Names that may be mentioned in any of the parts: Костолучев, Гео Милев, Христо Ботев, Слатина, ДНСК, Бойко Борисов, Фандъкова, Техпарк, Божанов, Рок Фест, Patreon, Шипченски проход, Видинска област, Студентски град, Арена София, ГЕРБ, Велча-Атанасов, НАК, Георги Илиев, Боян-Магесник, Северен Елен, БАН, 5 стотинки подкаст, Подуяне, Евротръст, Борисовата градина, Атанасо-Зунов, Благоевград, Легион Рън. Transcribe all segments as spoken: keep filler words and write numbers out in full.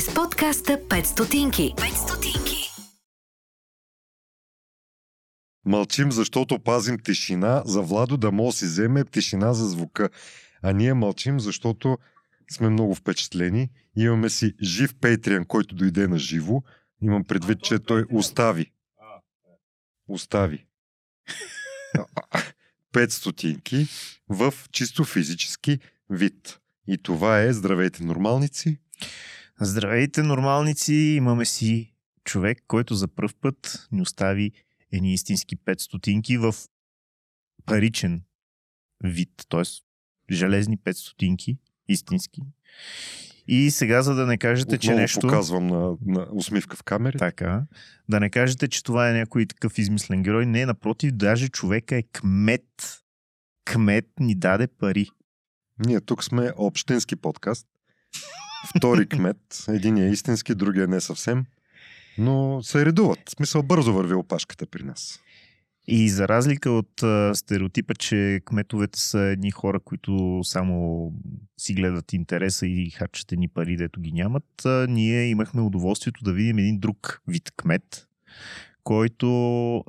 сте с подкаста пет стотинки. пет стотинки. Мълчим, защото пазим тишина за Владо да може да си вземе тишина за звука. А ние мълчим, защото сме много впечатлени. Имаме си жив Patreon, който дойде на живо. Имам предвид, че той остави. Остави. пет стотинки в чисто физически вид. И това е Здравейте, нормалници. Здравейте, нормалници. Имаме си човек, който за пръв път ни остави едни истински пет стотинки в паричен вид. Т.е. железни пет стотинки, истински. И сега, за да не кажете, отново че нещо... Отново показвам на, на усмивка в камерите. Така. Да не кажете, че това е някой такъв измислен герой. Не, напротив, даже човека е кмет. Кмет ни даде пари. Ние тук сме общински подкаст. Втори кмет. Един е истински, другия не съвсем. Но се редуват. В смисъл, бързо върви опашката при нас. И за разлика от а, стереотипа, че кметовете са едни хора, които само си гледат интереса и харчат едни пари, дето ги нямат, а, ние имахме удоволствието да видим един друг вид кмет, който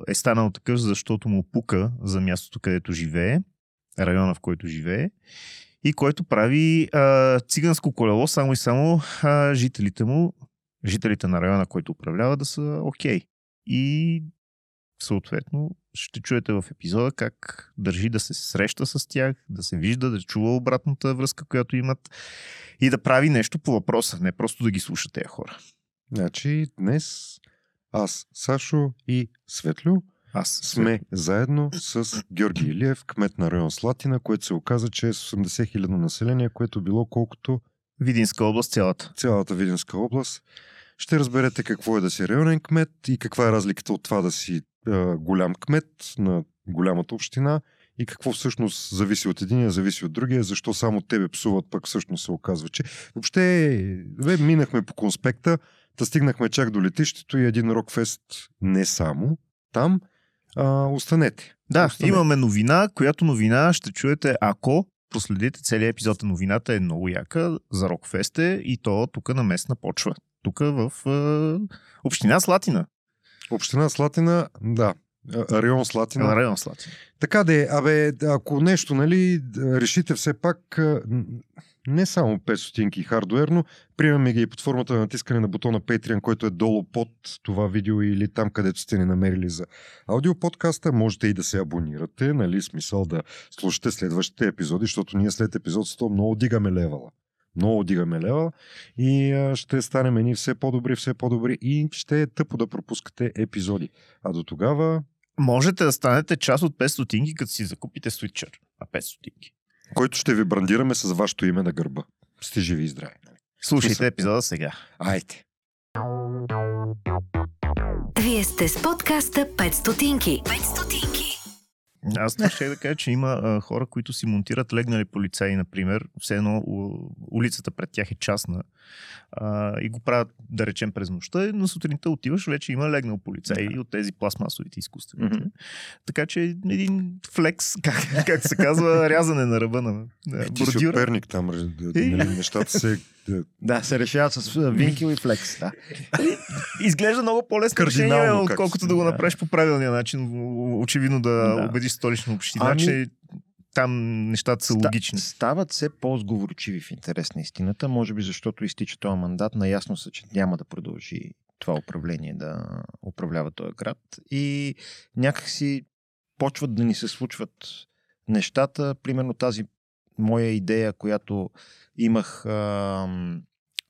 е станал такъв, защото му пука за мястото, където живее, района, в който живее, и който прави а, циганско колело само и само а, жителите му, жителите на района, който управлява, да са окей. Okay. И съответно ще чуете в епизода как държи да се среща с тях, да се вижда, да чува обратната връзка, която имат, и да прави нещо по въпроса, не просто да ги слуша тези хора. Значи днес аз, Сашо и Светлю аз, сме Светлю. заедно с Георги Илиев, кмет на район Слатина, което се оказа, че е с осемдесет хиляди население, което било колкото... Видинска област цялата. Цялата Видинска област. Ще разберете какво е да си районен кмет и каква е разликата от това да си голям кмет на голямата община и какво всъщност зависи от единия, зависи от другия, защо само тебе псуват, пък всъщност се оказва, че въобще бе, минахме по конспекта, да стигнахме чак до летището и един рокфест не само там. А, останете. Да, останете. Имаме новина, която новина ще чуете, ако проследите целият епизод. Новината е много яка за рокфесте и то тук на местна почва. Тук в е, община Слатина. Община Слатина, да. Район Слатина. Район Слатина. Така да е, абе, ако нещо, нали, решите все пак не само пет стотинки хардуерно, приемаме ги и под формата на натискане на бутона Patreon, който е долу под това видео или там, където сте ни намерили за аудиоподкаста. Можете и да се абонирате, нали, смисъл да слушате следващите епизоди, защото ние след епизод сто много дигаме левела. Много дигаме лева и ще станем ни все по-добри, все по-добри и ще е тъпо да пропускате епизоди. А до тогава... Можете да станете част от пет стотинки, като си закупите свитчер на пет стотинки. Който ще ви брандираме с вашето име на гърба. Сте живи и здрави. Слушайте Слушам. епизода сега. Айде! Вие сте с подкаста пет стотинки. пет стотинки. Аз не ще да кажа, че има а, хора, които си монтират легнали полицаи, например. Все едно у, улицата пред тях е частна а, и го правят, да речем, през нощта, но сутринта отиваш, вече има легнал полицай yeah. от тези пластмасовите изкуствените. Mm-hmm. Така че един флекс, как, как се казва, рязане на ръба на бордюра. Ти си от Перник там, нещата се... Да, се решават с винкил и флекс. Да. Изглежда много по-лесно решение, отколкото да го направиш по правилния начин. Очевидно да, да. убедиш столична община, ами... че там нещата са логични. Стават все по-сговорчиви в интерес на истината, може би защото изтича този мандат. Наясно са, че няма да продължи това управление да управлява този град. И някакси почват да ни се случват нещата. Примерно тази моя идея, която имах а,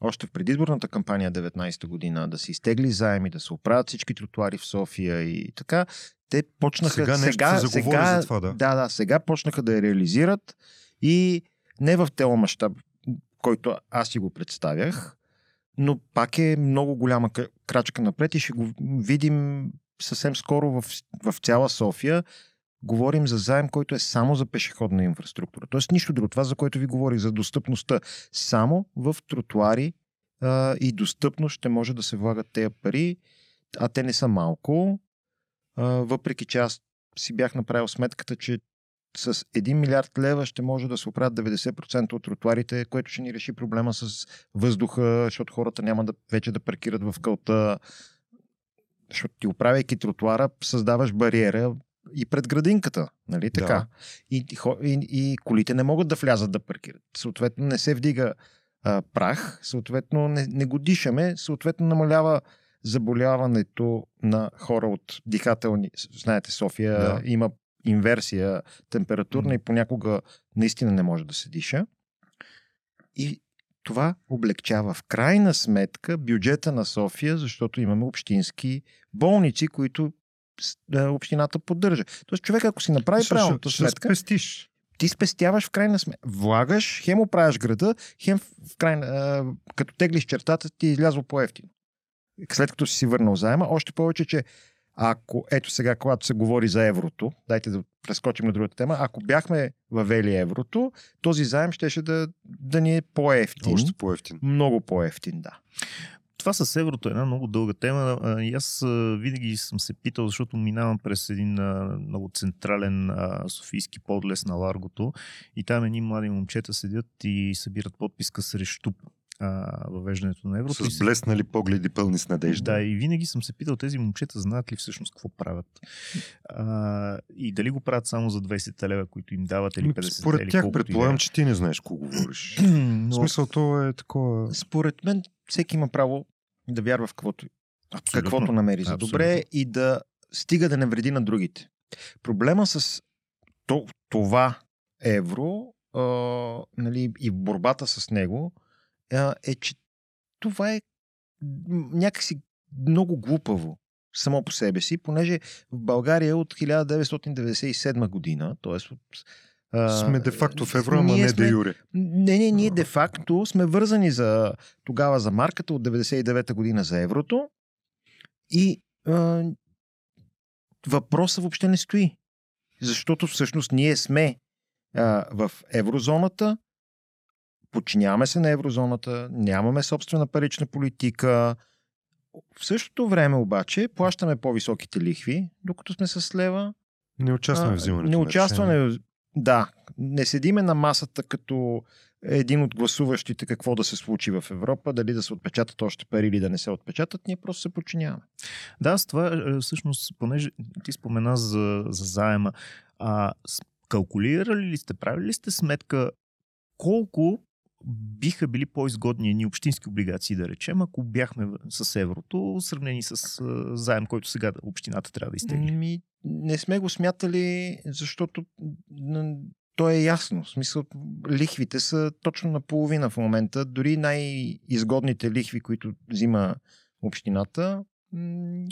още в предизборната кампания деветнайсета година, да се изтегли заеми, да се оправят всички тротуари в София и така. Те почнаха... Сега нещо сега, се заговори сега, за това, да. Да, да. Сега почнаха да я реализират и не в този мащаб, който аз си го представях, но пак е много голяма крачка напред и ще го видим съвсем скоро в, в цяла София. Говорим за заем, който е само за пешеходна инфраструктура. Тоест нищо друго. Това, за което ви говорих, за достъпността. Само в тротуари а, и достъпно ще може да се влагат тези пари, а те не са малко. А, въпреки че аз си бях направил сметката, че с един милиард лева ще може да се оправят деветдесет процента от тротоарите, което ще ни реши проблема с въздуха, защото хората няма да, вече да паркират в кълта. Защото ти, оправяйки тротоара, създаваш бариера и пред градинката, нали така? Да. И, и, и колите не могат да влязат да паркират. Съответно не се вдига а, прах, съответно не, не го дишаме, съответно намалява заболяването на хора от дихателни... Знаете, София да. Има инверсия температурна и понякога наистина не може да се диша. И това облекчава в крайна сметка бюджета на София, защото имаме общински болници, които общината поддържа. Тоест човек, ако си направи правилната сметка... Спестиш. Ти спестяваш в крайна сметка. Влагаш, хем оправяш града, хем в крайна... като теглиш чертата ти излязло по-евтино. След като си си върнал заема, още повече, че ако, ето сега, когато се говори за еврото, дайте да прескочим на другата тема, ако бяхме въвели еврото, този заем щеше да, да ни е по-евтин. Още по-евтин. Много по-евтин, да. Това с еврото е една много дълга тема. И аз винаги съм се питал, защото минавам през един а, много централен а, софийски подлез на Ларгото и там едни млади момчета седят и събират подписка срещу въвеждането на еврото. С блеснали погледи, пълни с надежда. Да, и винаги съм се питал, тези момчета знаят ли всъщност какво правят? А, и дали го правят само за двайсет лева, които им дават, или петдесет лева? Според тях предполагам, че ти не знаеш какво говориш. Но... Смисълто е такова... Според мен всеки има право да вярва в каквото, каквото намери за добре. Абсолютно. И да стига да не вреди на другите. Проблема с това евро а, нали, и борбата с него е, че това е някакси много глупаво само по себе си, понеже в България от хиляда деветстотин деветдесет и седма година, т.е. от... Сме де-факто в евро, ама не сме, де юре. Не, не, ние де-факто сме вързани за тогава за марката от деветдесет и девета година за еврото и а, въпросът въобще не стои. Защото всъщност ние сме а, в еврозоната, подчиняваме се на еврозоната, нямаме собствена парична политика. В същото време обаче плащаме по-високите лихви, докато сме с лева. Не участваме в взимането. Не участваме, да. Не седиме на масата като един от гласуващите какво да се случи в Европа, дали да се отпечатат още пари или да не се отпечатат, ние просто се подчиняваме. Да, с това всъщност, понеже ти спомена за, за заема, а, калкулирали ли сте, правили ли сте сметка колко биха били по-изгодни ни общински облигации, да речем, ако бяхме с еврото, сравнени с а, заем, който сега общината трябва да изтегли? Не сме го смятали, защото то е ясно. В смисъл, лихвите са точно наполовина в момента. Дори най-изгодните лихви, които взима общината, м-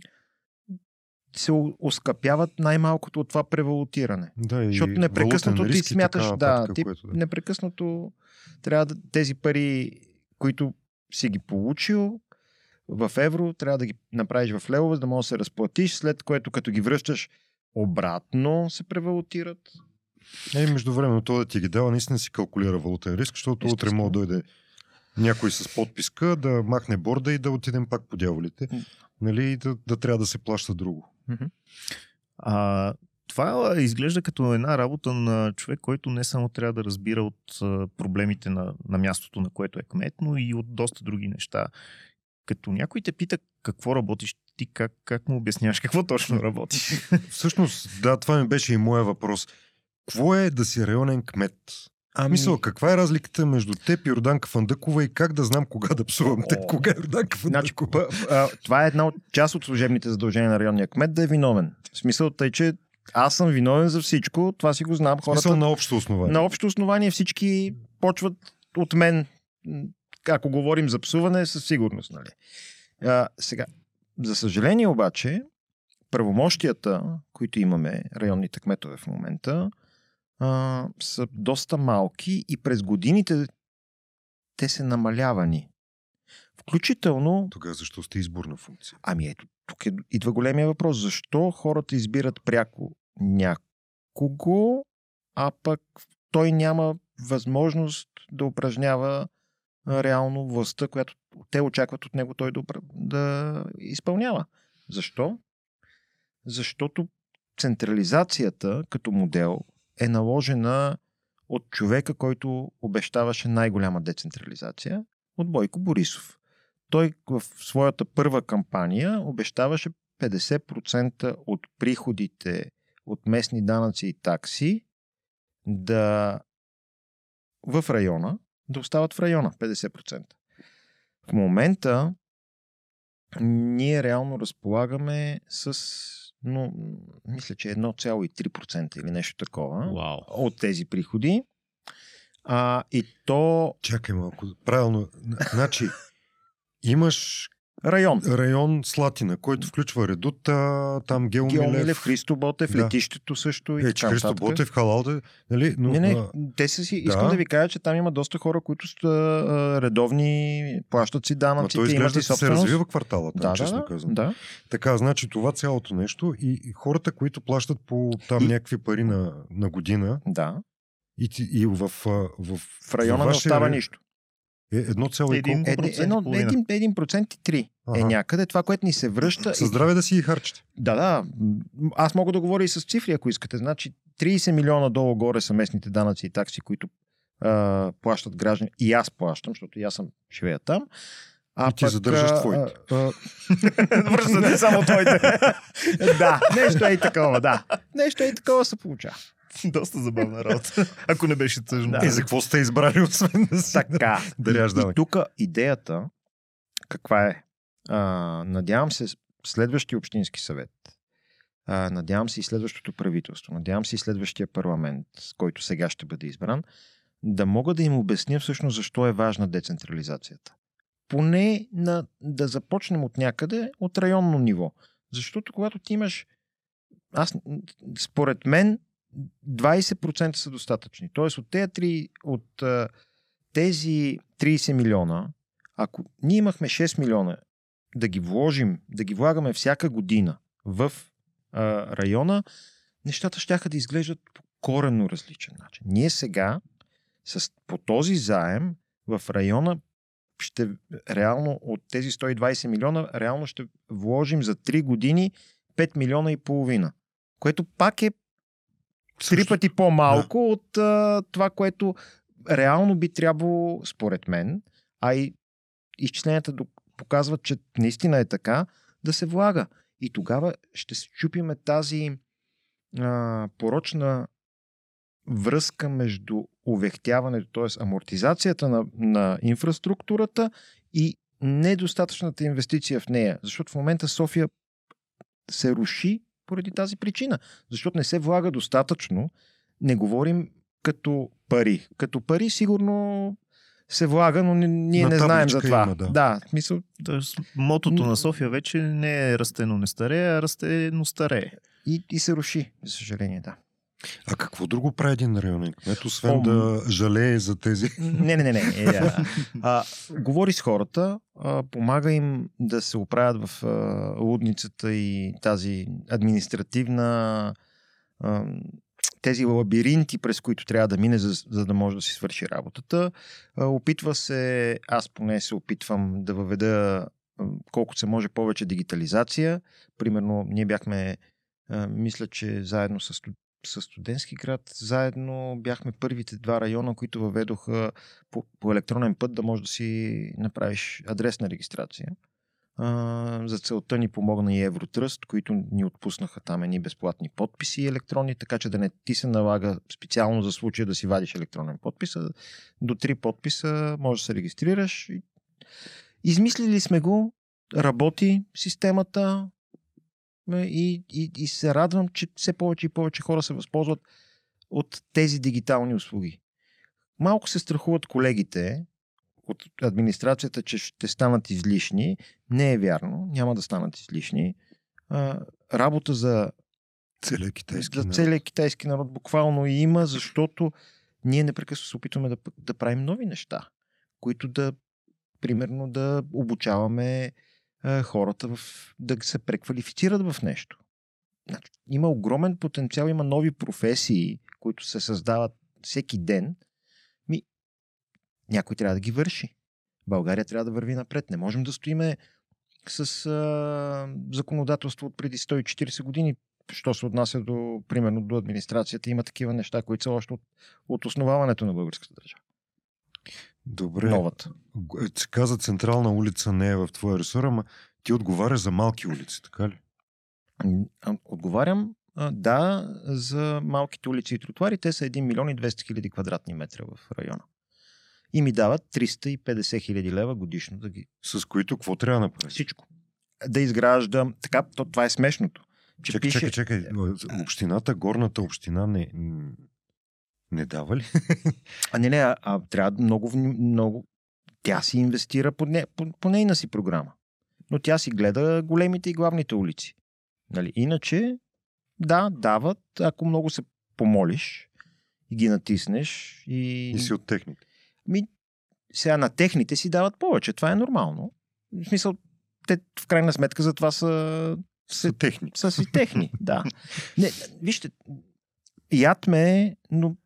се оскъпяват най-малкото от това превалутиране. Да, защото непрекъснато ти смяташ, да, пътка, ти което, да. непрекъснато трябва да, тези пари, които си ги получил в евро, трябва да ги направиш в левове, за да можеш да се разплатиш, след което като ги връщаш обратно се превалутират. Е, между време това да ти ги дава, наистина си калкулира валутен риск, защото естествено. Утре мога дойде някой с подписка да махне борда и да отидем пак по дяволите. Нали, и да, да трябва да се плаща друго. Uh-huh. А, това изглежда като една работа на човек, който не само трябва да разбира от а, проблемите на, на мястото, на което е кмет, но и от доста други неща. Като някой те пита какво работиш, ти как, как му обясняваш какво точно работиш? Всъщност, да, това ми беше и моя въпрос. Кво е да си районен кмет? Ами... Мисъл, каква е разликата между теб и Йорданка Фандъкова и как да знам кога да псувам О... теб? Кога е Йорданка Фандъкова? Значи, а, това е една от част от служебните задължения на районния кмет да е виновен. В смисъл тъй, че аз съм виновен за всичко, това си го знам. Хората... В смисъл на общо основание. На общо основание всички почват от мен. Ако говорим за псуване, със сигурност. Нали? А, сега, за съжаление обаче, правомощията, които имаме районните кметове в момента, Uh, са доста малки и през годините те са намалявани. Включително... Тогава защо сте изборна функция? Ами ето, тук е, идва големия въпрос. Защо хората избират пряко някого, а пък той няма възможност да упражнява реално властта, която те очакват от него той да, да изпълнява? Защо? Защото централизацията като модел е наложена от човека, който обещаваше най-голяма децентрализация, от Бойко Борисов. Той в своята първа кампания обещаваше петдесет процента от приходите от местни данъци и такси да в района, да остават в района петдесет процента. В момента ние реално разполагаме с, но мисля, че едно цяло и три процента или нещо такова. Wow. От тези приходи. А, и то... Чакай малко, правилно. Значи, имаш район. Район Слатина, който включва Редута, там Гео Милев. Гео Милев, Христо Ботев, да. Летището също. И е, че Христо Ботев, халалта. Нали? Но, не, не, а... те са си, искам да. да ви кажа, че там има доста хора, които са а, редовни, плащат си данъците, имат и собственост. А той изглежда се развива квартала, там, да, честно да, казвам. Да. Така, значи това цялото нещо и, и хората, които плащат по там и... някакви пари на, на година. Да. И, и в, в, в, в района не остава нищо. едно цяло и три процента е някъде. Това, което ни се връща... Със здраве да си и харчите. Да, да. Аз мога да говоря и с цифри, ако искате. Значи трийсет милиона долу-горе са местните данъци и такси, които а, плащат граждани. И аз плащам, защото и аз съм живея там. А и ти пък, задържаш твоите. Връща не само твоите. Да, нещо е и такова, да. Нещо е и такова се получава. Доста забавна работа, ако не беше тъжно. Да. И за какво сте избрали, освен да си така. Да, и, и тук идеята, каква е? А, надявам се следващия общински съвет, а, надявам се и следващото правителство, надявам се и следващия парламент, който сега ще бъде избран, да мога да им обясня всъщност защо е важна децентрализацията. Поне на, да започнем от някъде, от районно ниво. Защото когато ти имаш, аз, според мен, двайсет процента са достатъчни. Тоест от тези, от тези трийсет милиона, ако ние имахме шест милиона да ги вложим, да ги влагаме всяка година в а, района, нещата щяха да изглеждат по коренно различен начин. Ние сега с, по този заем в района ще реално от тези сто и двайсет милиона реално ще вложим за три години пет милиона и половина. Което пак е Три пъти по-малко да. от а, това, което реално би трябвало, според мен, а и изчисленията показват, че наистина е така, да се влага. И тогава ще се чупиме тази а, порочна връзка между увехтяването, т.е. амортизацията на, на инфраструктурата и недостатъчната инвестиция в нея. Защото в момента София се руши поради тази причина. Защото не се влага достатъчно, не говорим като пари. Като пари сигурно се влага, но ние не знаем за това. Има, да. Да, мисъл... Тоест, мотото но... на София вече не е растено не старее, а растено старее. И, и се руши, за съжаление, да. А какво друго прави един районен кмет, освен Ом... да жалее за тези? Не, не, не. не. Е, да. а, говори с хората, а, помага им да се оправят в а, лудницата и тази административна а, тези лабиринти, през които трябва да мине, за, за да може да си свърши работата. А, опитва се, аз поне се опитвам да въведа а, колкото се може повече дигитализация. Примерно, ние бяхме, а, мисля, че заедно с Със Студентски град, заедно бяхме първите два района, които въведоха по, по електронен път да можеш да си направиш адресна регистрация. А, за целта ни помогна и Евротръст, които ни отпуснаха там едни безплатни подписи електронни, така че да не ти се налага специално за случая да си вадиш електронен подпис. До три подписа можеш да се регистрираш. Измислили сме го, работи системата, И, и, и се радвам, че все повече и повече хора се възползват от тези дигитални услуги. Малко се страхуват колегите от администрацията, че ще станат излишни. Не е вярно, няма да станат излишни. А, работа за целия китайски, за целия китайски народ буквално има, защото ние непрекъсно се опитваме да, да правим нови неща, които да, примерно, да обучаваме хората в, да се преквалифицират в нещо. Значи, има огромен потенциал, има нови професии, които се създават всеки ден. Ми, някой трябва да ги върши. България трябва да върви напред. Не можем да стоиме с а, законодателство от преди сто и четирийсет години що се отнася до, примерно, до администрацията, има такива неща, които са още от, от основаването на българската държава. Добре. Новата. Каза, централна улица не е в твоя ресор, ама ти отговаряш за малки улици, така ли? Отговарям, да, за малките улици и тротуари. Те са един милион и двеста хиляди квадратни метра в района. И ми дават триста и петдесет хиляди лева годишно. Да ги... С които какво трябва да направи? Всичко. Да изграждам. Така, то, това е смешното. Че чакай, пише... чакай, чакай. Общината, горната община не, не дава ли? А не, не, а, а трябва много, много... Тя си инвестира по, не, по, по нейна си програма. Но тя си гледа големите и главните улици. Нали? Иначе, да, дават, ако много се помолиш и ги натиснеш и... И си от техните. Ми, сега на техните си дават повече. Това е нормално. В смисъл, те в крайна сметка за това са... Са техни. Са си техни, да. Не, вижте, яд ме е, но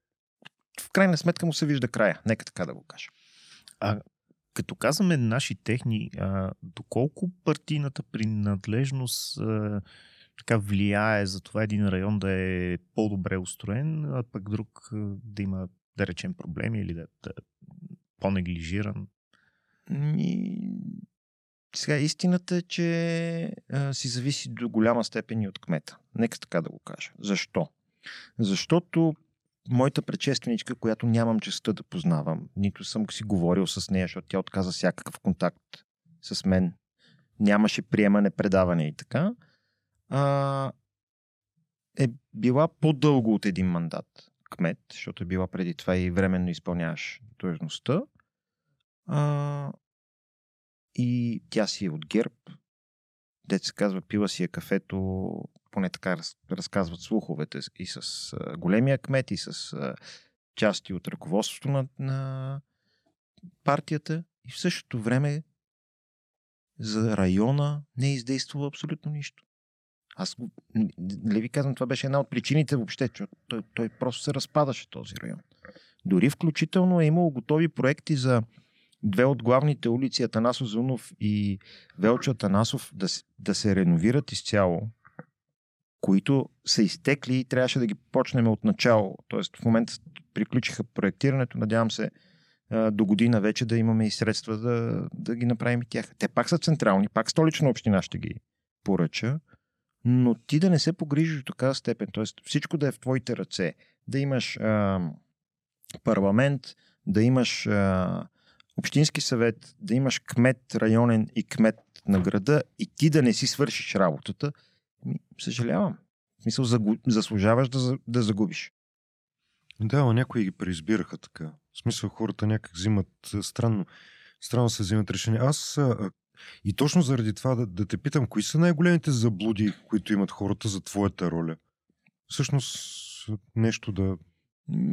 в крайна сметка му се вижда края. Нека така да го кажа. А като казваме наши техни, а, доколко партийната принадлежност а, така влияе за това един район да е по-добре устроен, а пък друг а, да има, да речем, проблеми или да е да, по-неглижиран? Ми... Сега истината е, че а, си зависи до голяма степен и от кмета. Нека така да го кажа. Защо? Защото моята предшественичка, която нямам честта да познавам, нито съм си говорил с нея, защото тя отказа всякакъв контакт с мен. Нямаше приемане, предаване и така. А, е била по-дълго от един мандат кмет, защото е била преди това и временно изпълняваш длъжността. А... И тя си е от ГЕРБ. Дето се казва, пила си е кафето, поне така раз, разказват слуховете и с а, големия кмет, и с а, части от ръководството на, на партията. И в същото време за района не е издействало абсолютно нищо. Аз ли ви казвам, това беше една от причините въобще, че той, той просто се разпадаше този район. Дори включително е имало готови проекти за две от главните улици, Атанасо-Зунов и Велча-Атанасов, да, да се реновират изцяло, които са изтекли и трябваше да ги почнем от начало. Тоест в момента приключиха проектирането, надявам се до година вече да имаме и средства да, да ги направим и тях. Те пак са централни, пак столична община ще ги поръча, но ти да не се погрижиш до такава степен. Тоест всичко да е в твоите ръце. Да имаш а, парламент, да имаш... А, общински съвет, да имаш кмет районен и кмет на града и ти да не си свършиш работата, съжалявам. В смисъл, заслужаваш да, да загубиш. Да, но някои ги преизбираха така. В смисъл, хората някак взимат странно, странно се взимат решение. Аз и точно заради това да, да те питам, кои са най-големите заблуди, които имат хората за твоята роля? Всъщност нещо да...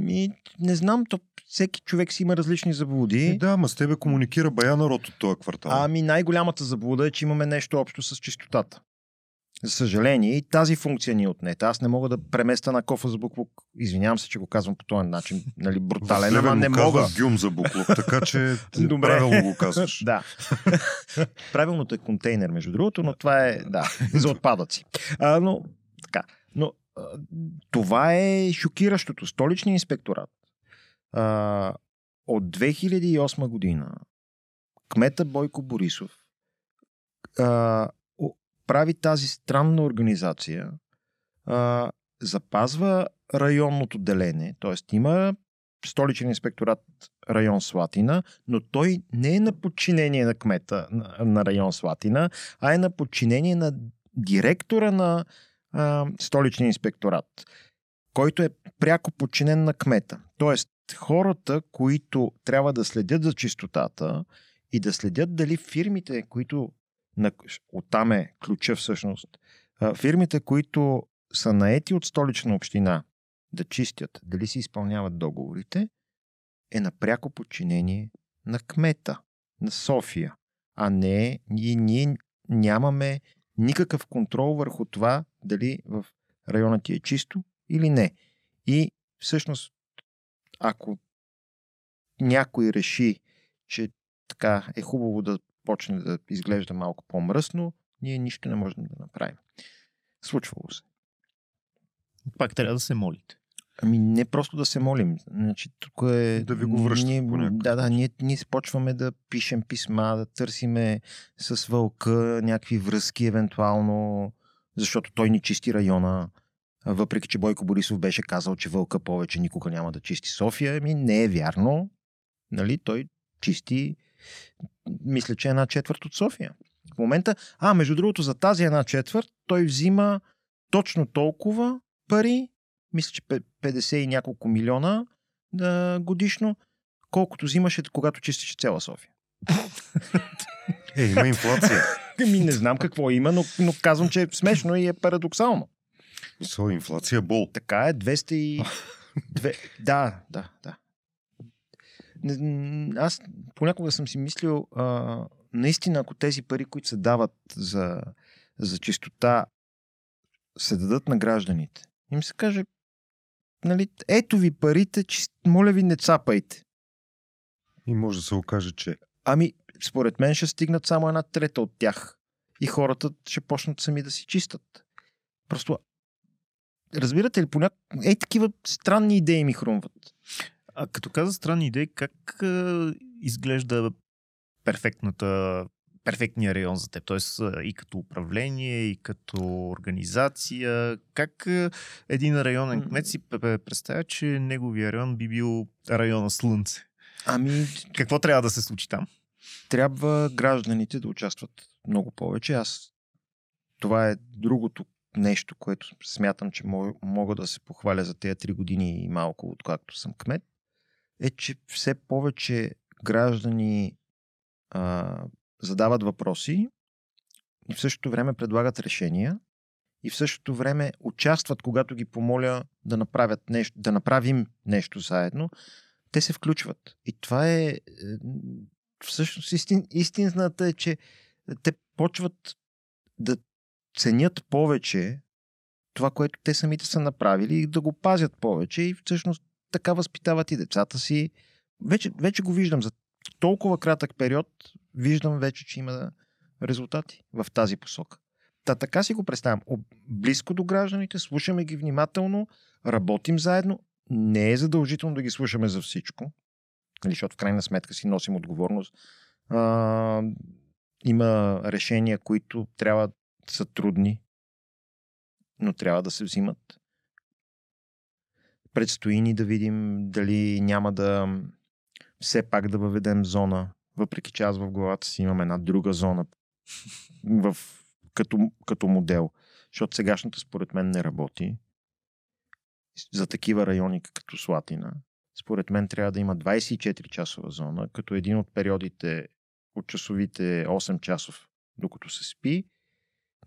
И не знам, то всеки човек си има различни заблуди. И да, ама с тебе комуникира бая народ от този квартал. Ами най-голямата заблуда е, че имаме нещо общо с чистотата. За съжаление, и тази функция ни е отнета. Аз не мога да преместя на кофа за буклук. Извинявам се, че го казвам по този начин, нали, брутален, ама не мога. Гюм за буклук, така че добре. Правилно го казваш. Да. Правилното е контейнер, между другото, но това е, да, за отпадъци. А, но, така, но това е шокиращото. Столичния инспекторат а, от две хиляди и осма година кмета Бойко Борисов а, прави тази странна организация, а, запазва районното деление, т.е. има столичен инспекторат район Слатина, но той не е на подчинение на кмета на, на район Слатина, а е на подчинение на директора на столичния инспекторат, който е пряко подчинен на кмета. Тоест, хората, които трябва да следят за чистотата и да следят дали фирмите, които оттам е ключа всъщност, фирмите, които са наети от столична община да чистят, дали си изпълняват договорите, е на пряко подчинение на кмета, на София. А не, ние, ние нямаме никакъв контрол върху това, дали в района ти е чисто или не. И всъщност, ако някой реши, че така е хубаво да почне да изглежда малко по-мръсно, ние нищо не можем да направим. Случвало се. Пак трябва да се молите. Ами не просто да се молим. Значи, тук е... Да ви го връщат ние, по някакъв. Да, да, ние, ние почваме да пишем писма, да търсиме с Вълка някакви връзки евентуално, защото той ни чисти района. Въпреки че Бойко Борисов беше казал, че Вълка повече никога няма да чисти София, ами не е вярно. Нали? Той чисти, мисля, че една четвърт от София. В момента, а между другото за тази една четвърт, той взима точно толкова пари, мисля, че петдесет и няколко милиона да, годишно, колкото взимаше, когато чистеше цяла София. Е, има инфлация. Ми не знам какво има, но, но казвам, че е смешно и е парадоксално. Со инфлация бол. Така е, двеста и... две... Да, да, да. Аз понякога съм си мислил, а, наистина, ако тези пари, които се дават за, за чистота, се дадат на гражданите, им се каже, нали, ето ви парите, чист... моля ви, не цапайте. И може да се окаже, че... Ами, според мен ще стигнат само една трета от тях. И хората ще почнат сами да си чистат. Просто... Разбирате ли, поня... Ей, такива странни идеи ми хрумват. А като каза странни идеи, как а, изглежда перфектната, перфектния район за теб? Тоест и като управление, и като организация. Как а, един районен кмет си представя, че неговия район би бил района Слънце? Ами... Какво трябва да се случи там? Трябва гражданите да участват много повече. Аз... Това е другото нещо, което смятам, че мога да се похваля за тези три години и малко, откакто съм кмет, е, че все повече граждани а, задават въпроси и в същото време предлагат решения и в същото време участват, когато ги помоля да направят нещо, да направим нещо заедно, те се включват. И това е всъщност истин, истината е, че те почват да ценят повече това, което те самите са направили и да го пазят повече и всъщност така възпитават и децата си. Вече, вече го виждам. За толкова кратък период виждам вече, че има резултати в тази посока. Та така си го представям. Близко до гражданите, слушаме ги внимателно, работим заедно. Не е задължително да ги слушаме за всичко, защото в крайна сметка си носим отговорност. А, има решения, които трябва са трудни, но трябва да се взимат. Предстои ни да видим дали няма да все пак да въведем зона, въпреки че аз в главата си имам една друга зона в, като, като модел, защото сегашната според мен не работи. За такива райони като Слатина, според мен трябва да има двадесет и четири часова зона, като един от периодите от часовите осем часов, докато се спи,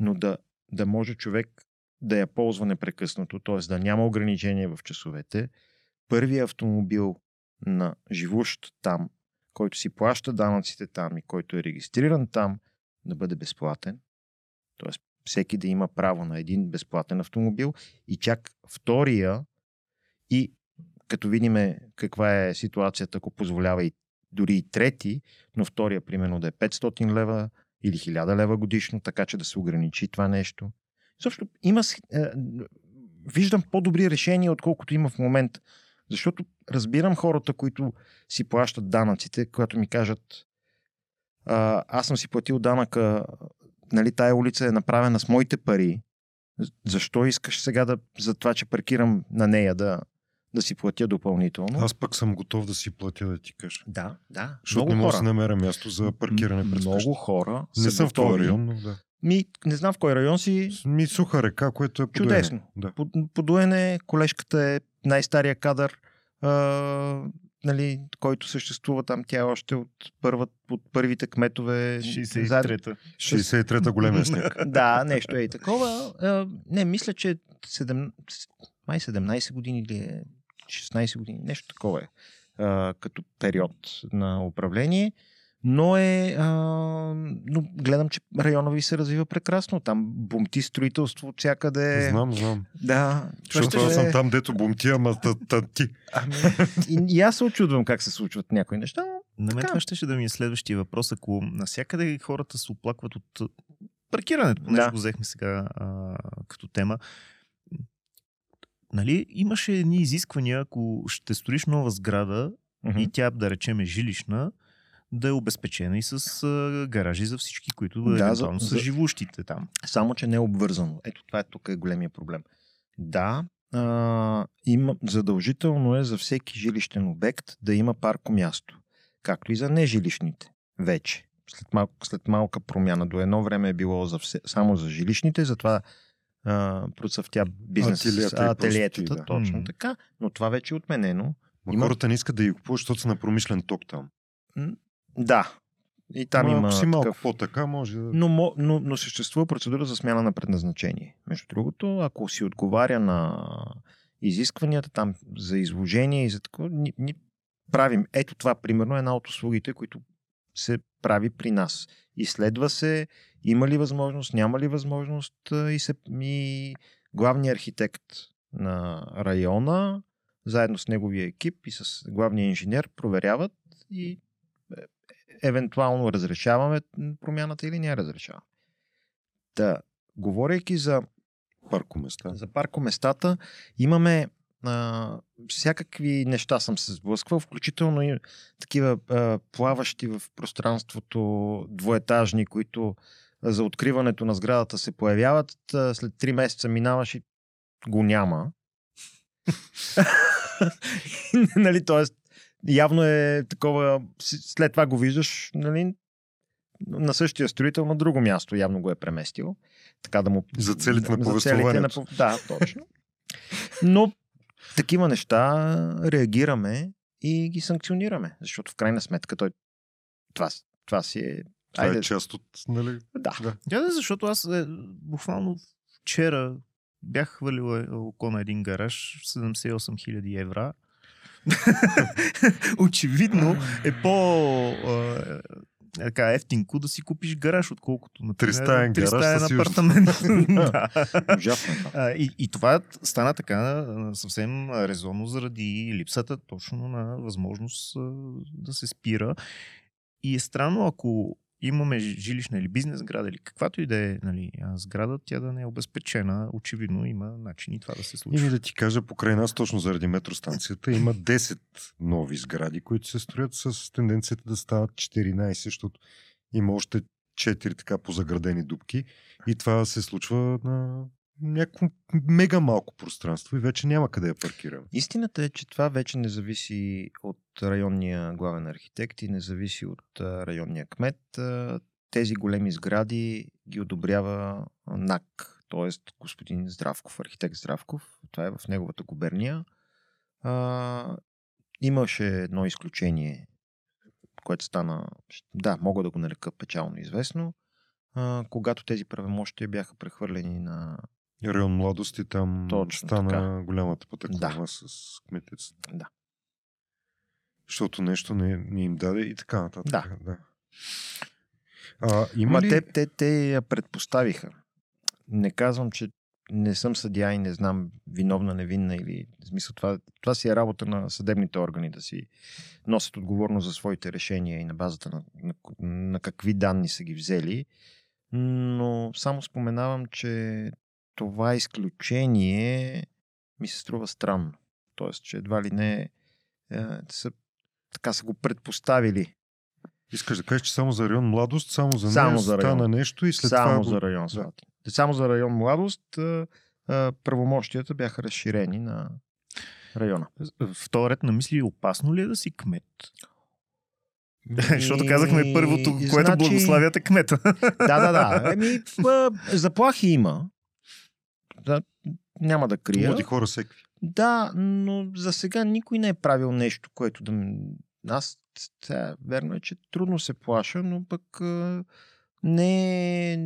но да, да може човек да я ползва непрекъснато, т.е. да няма ограничения в часовете. Първият автомобил на живущ там, който си плаща данъците там и който е регистриран там, да бъде безплатен. Т.е. всеки да има право на един безплатен автомобил и чак втория и като видим каква е ситуацията, ако позволява и дори и трети, но втория примерно да е петстотин лева, или хиляда лева годишно, така че да се ограничи това нещо. Също има, е, виждам по-добри решения, отколкото има в момента. Защото разбирам хората, които си плащат данъците, когато ми кажат а, аз съм си платил данъка, нали, тая улица е направена с моите пари, защо искаш сега да, за това, че паркирам на нея да, да си платя допълнително? Аз пък съм готов да си платя, да ти кажа. Да, да. Защото не мога да се намеря място за паркиране пред много къща. Хора не съм в този район, но да. Ми, не знам в кой район си. Ми Суха река, което е Подуяне. Чудесно. Да. Подуяне, колежката е най-стария кадър, а, нали, който съществува там. Тя е още от, първа, от първите кметове. шейсет и трета. шейсет и трета големия сняг. Да, нещо е и такова. А, не, мисля, че седем... май седемнадесет години или е шестнадесет години, нещо такова е а, като период на управление, но е а, но гледам, че района ви се развива прекрасно, там бумти строителство всякъде. Знам, знам. Да. Защото аз е... съм там, дето бумти, ама ти. Ами, и, и аз се очудвам как се случват някои неща, но на мен това ще, ще да ми е следващия въпрос, ако насякъде хората се оплакват от паркирането, понеже да. Го взехме сега а, като тема. нали, имаше едни изисквания, ако ще строиш нова сграда, mm-hmm. и тя, да речем, е жилищна, да е обезпечена и с а, гаражи за всички, които да, да за, са за... живущите там. Само, че не е обвързано. Ето това е тук е големия проблем. Да, а, има, задължително е за всеки жилищен обект да има паркомясто, както и за нежилищните вече. След, мал, след малка промяна. До едно време е било за все, само за жилищните, затова а, процъфтя бизнес с ателиетата. Да. Точно mm-hmm. така, но това вече е отменено. Има... Хората не искат да ги купуват, защото са на промишлен ток там. Да. И там но, има. Си малко такъв... по-така, може да. Но, но, но съществува процедура за смяна на предназначение. Между другото, ако си отговаря на изискванията там за изложение и за такова, ни, ни правим. Ето това, примерно, е една от услугите, които се прави при нас. Изследва се, има ли възможност, няма ли възможност, и, се, и главният архитект на района, заедно с неговия екип и с главния инженер, проверяват и евентуално разрешаваме промяната или не разрешаваме. Да, говорейки за паркоместа, за паркоместата, имаме а, всякакви неща съм се сблъсквал, включително и такива а, плаващи в пространството двоетажни, които а, за откриването на сградата се появяват. А, след три месеца минаваш и го няма. Нали, тоест явно е такова, след това го виждаш, нали, на същия строител на друго място, явно го е преместил. Така да му... За целите на повествуването. На... Да, точно. Но такива неща реагираме и ги санкционираме, защото в крайна сметка той това, това си е... Това айде... е част от... Нали? Да. Да, защото аз е, буквално вчера бях хвалил око на един гараж, седемдесет и осем хиляди евра. Очевидно е по е, така, ефтинко да си купиш гараж, отколкото на тристаен апартамент. Да. Ужасно. И, и това стана така съвсем резонно заради липсата точно на възможност да се спира. И е странно, ако имаме жилищна или бизнес сграда или каквато и да е, нали, сграда, тя да не е обезпечена. Очевидно има начин и това да се случи. И да ти кажа, покрай нас, точно заради метростанцията, има десет нови сгради, които се строят с тенденцията да стават четиринайсет, защото има още четири така позаградени дупки и това се случва на някакво мега малко пространство и вече няма къде я паркираме. Истината е, че това вече не зависи от районния главен архитект и не зависи от районния кмет. Тези големи сгради ги одобрява НАК, т.е. господин Здравков, архитект Здравков. Това е в неговата губерния. Имаше едно изключение, което стана, да, мога да го нарека печално известно, когато тези правомощия бяха прехвърлени на район Младост и там точно стана така голямата пътъкова, да, с кметец. Да. Защото нещо не, не им даде и така нататък. Да. Да. А, има ли... те, те, те я предпоставиха. Не казвам, че не съм съдия и не знам виновна, невинна или... В смисъл, това, това си е работа на съдебните органи, да си носят отговорност за своите решения и на базата на, на, на какви данни са ги взели. Но само споменавам, че това изключение ми се струва странно. Тоест, че едва ли не е, са, така са го предпоставили. Искаш да кажеш, че само за район Младост, само за, само не, за стана нещо и след само това... За район, да. Само за район Младост а, а, правомощията бяха разширени на района. В този ред на мисли, опасно ли е да си кмет? Защото казахме първото, и, което значи... благославяте кмета. Да, да, да. Еми, а, заплахи има. Да, няма да крия. Млади хора всеки. Да, но за сега никой не е правил нещо, което да... Аз, тя, верно е, че трудно се плаша, но пък а, не,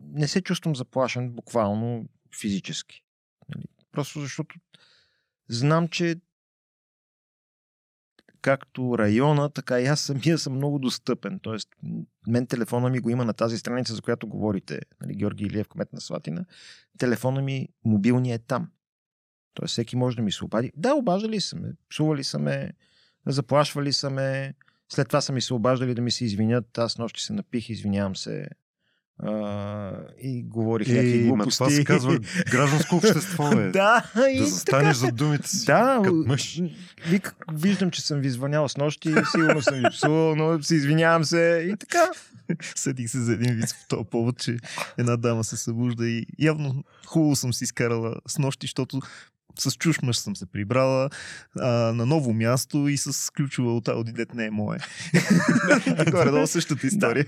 не се чувствам заплашен буквално физически. Просто защото знам, че както района, така и аз самия съм много достъпен. Тоест, мен телефона ми го има на тази страница, за която говорите. Нали, Георги Илиев, кмет на Слатина. Телефона ми, мобилният е там. Тоест, всеки може да ми се обади. Да, обаждали са ме, псували са ме, заплашвали са ме. След това са ми се обаждали да ми се извинят. Аз нощи се напих, извинявам се. А, и говорих и някакви глупости. Това се казва гражданско общество. Бе. Да, да и застанеш за думите си, да, като мъж. Вик, виждам, че съм ви звънял с нощи, сигурно съм ви псувал, но се извинявам се и така. Съдих се за един виц в този повод, че една дама се събужда и явно хубаво съм си изкарала с нощи, защото с чуш мъж съм се прибрала а, на ново място и с ключова от Ауди, дет не е мое. Горе долу същата история.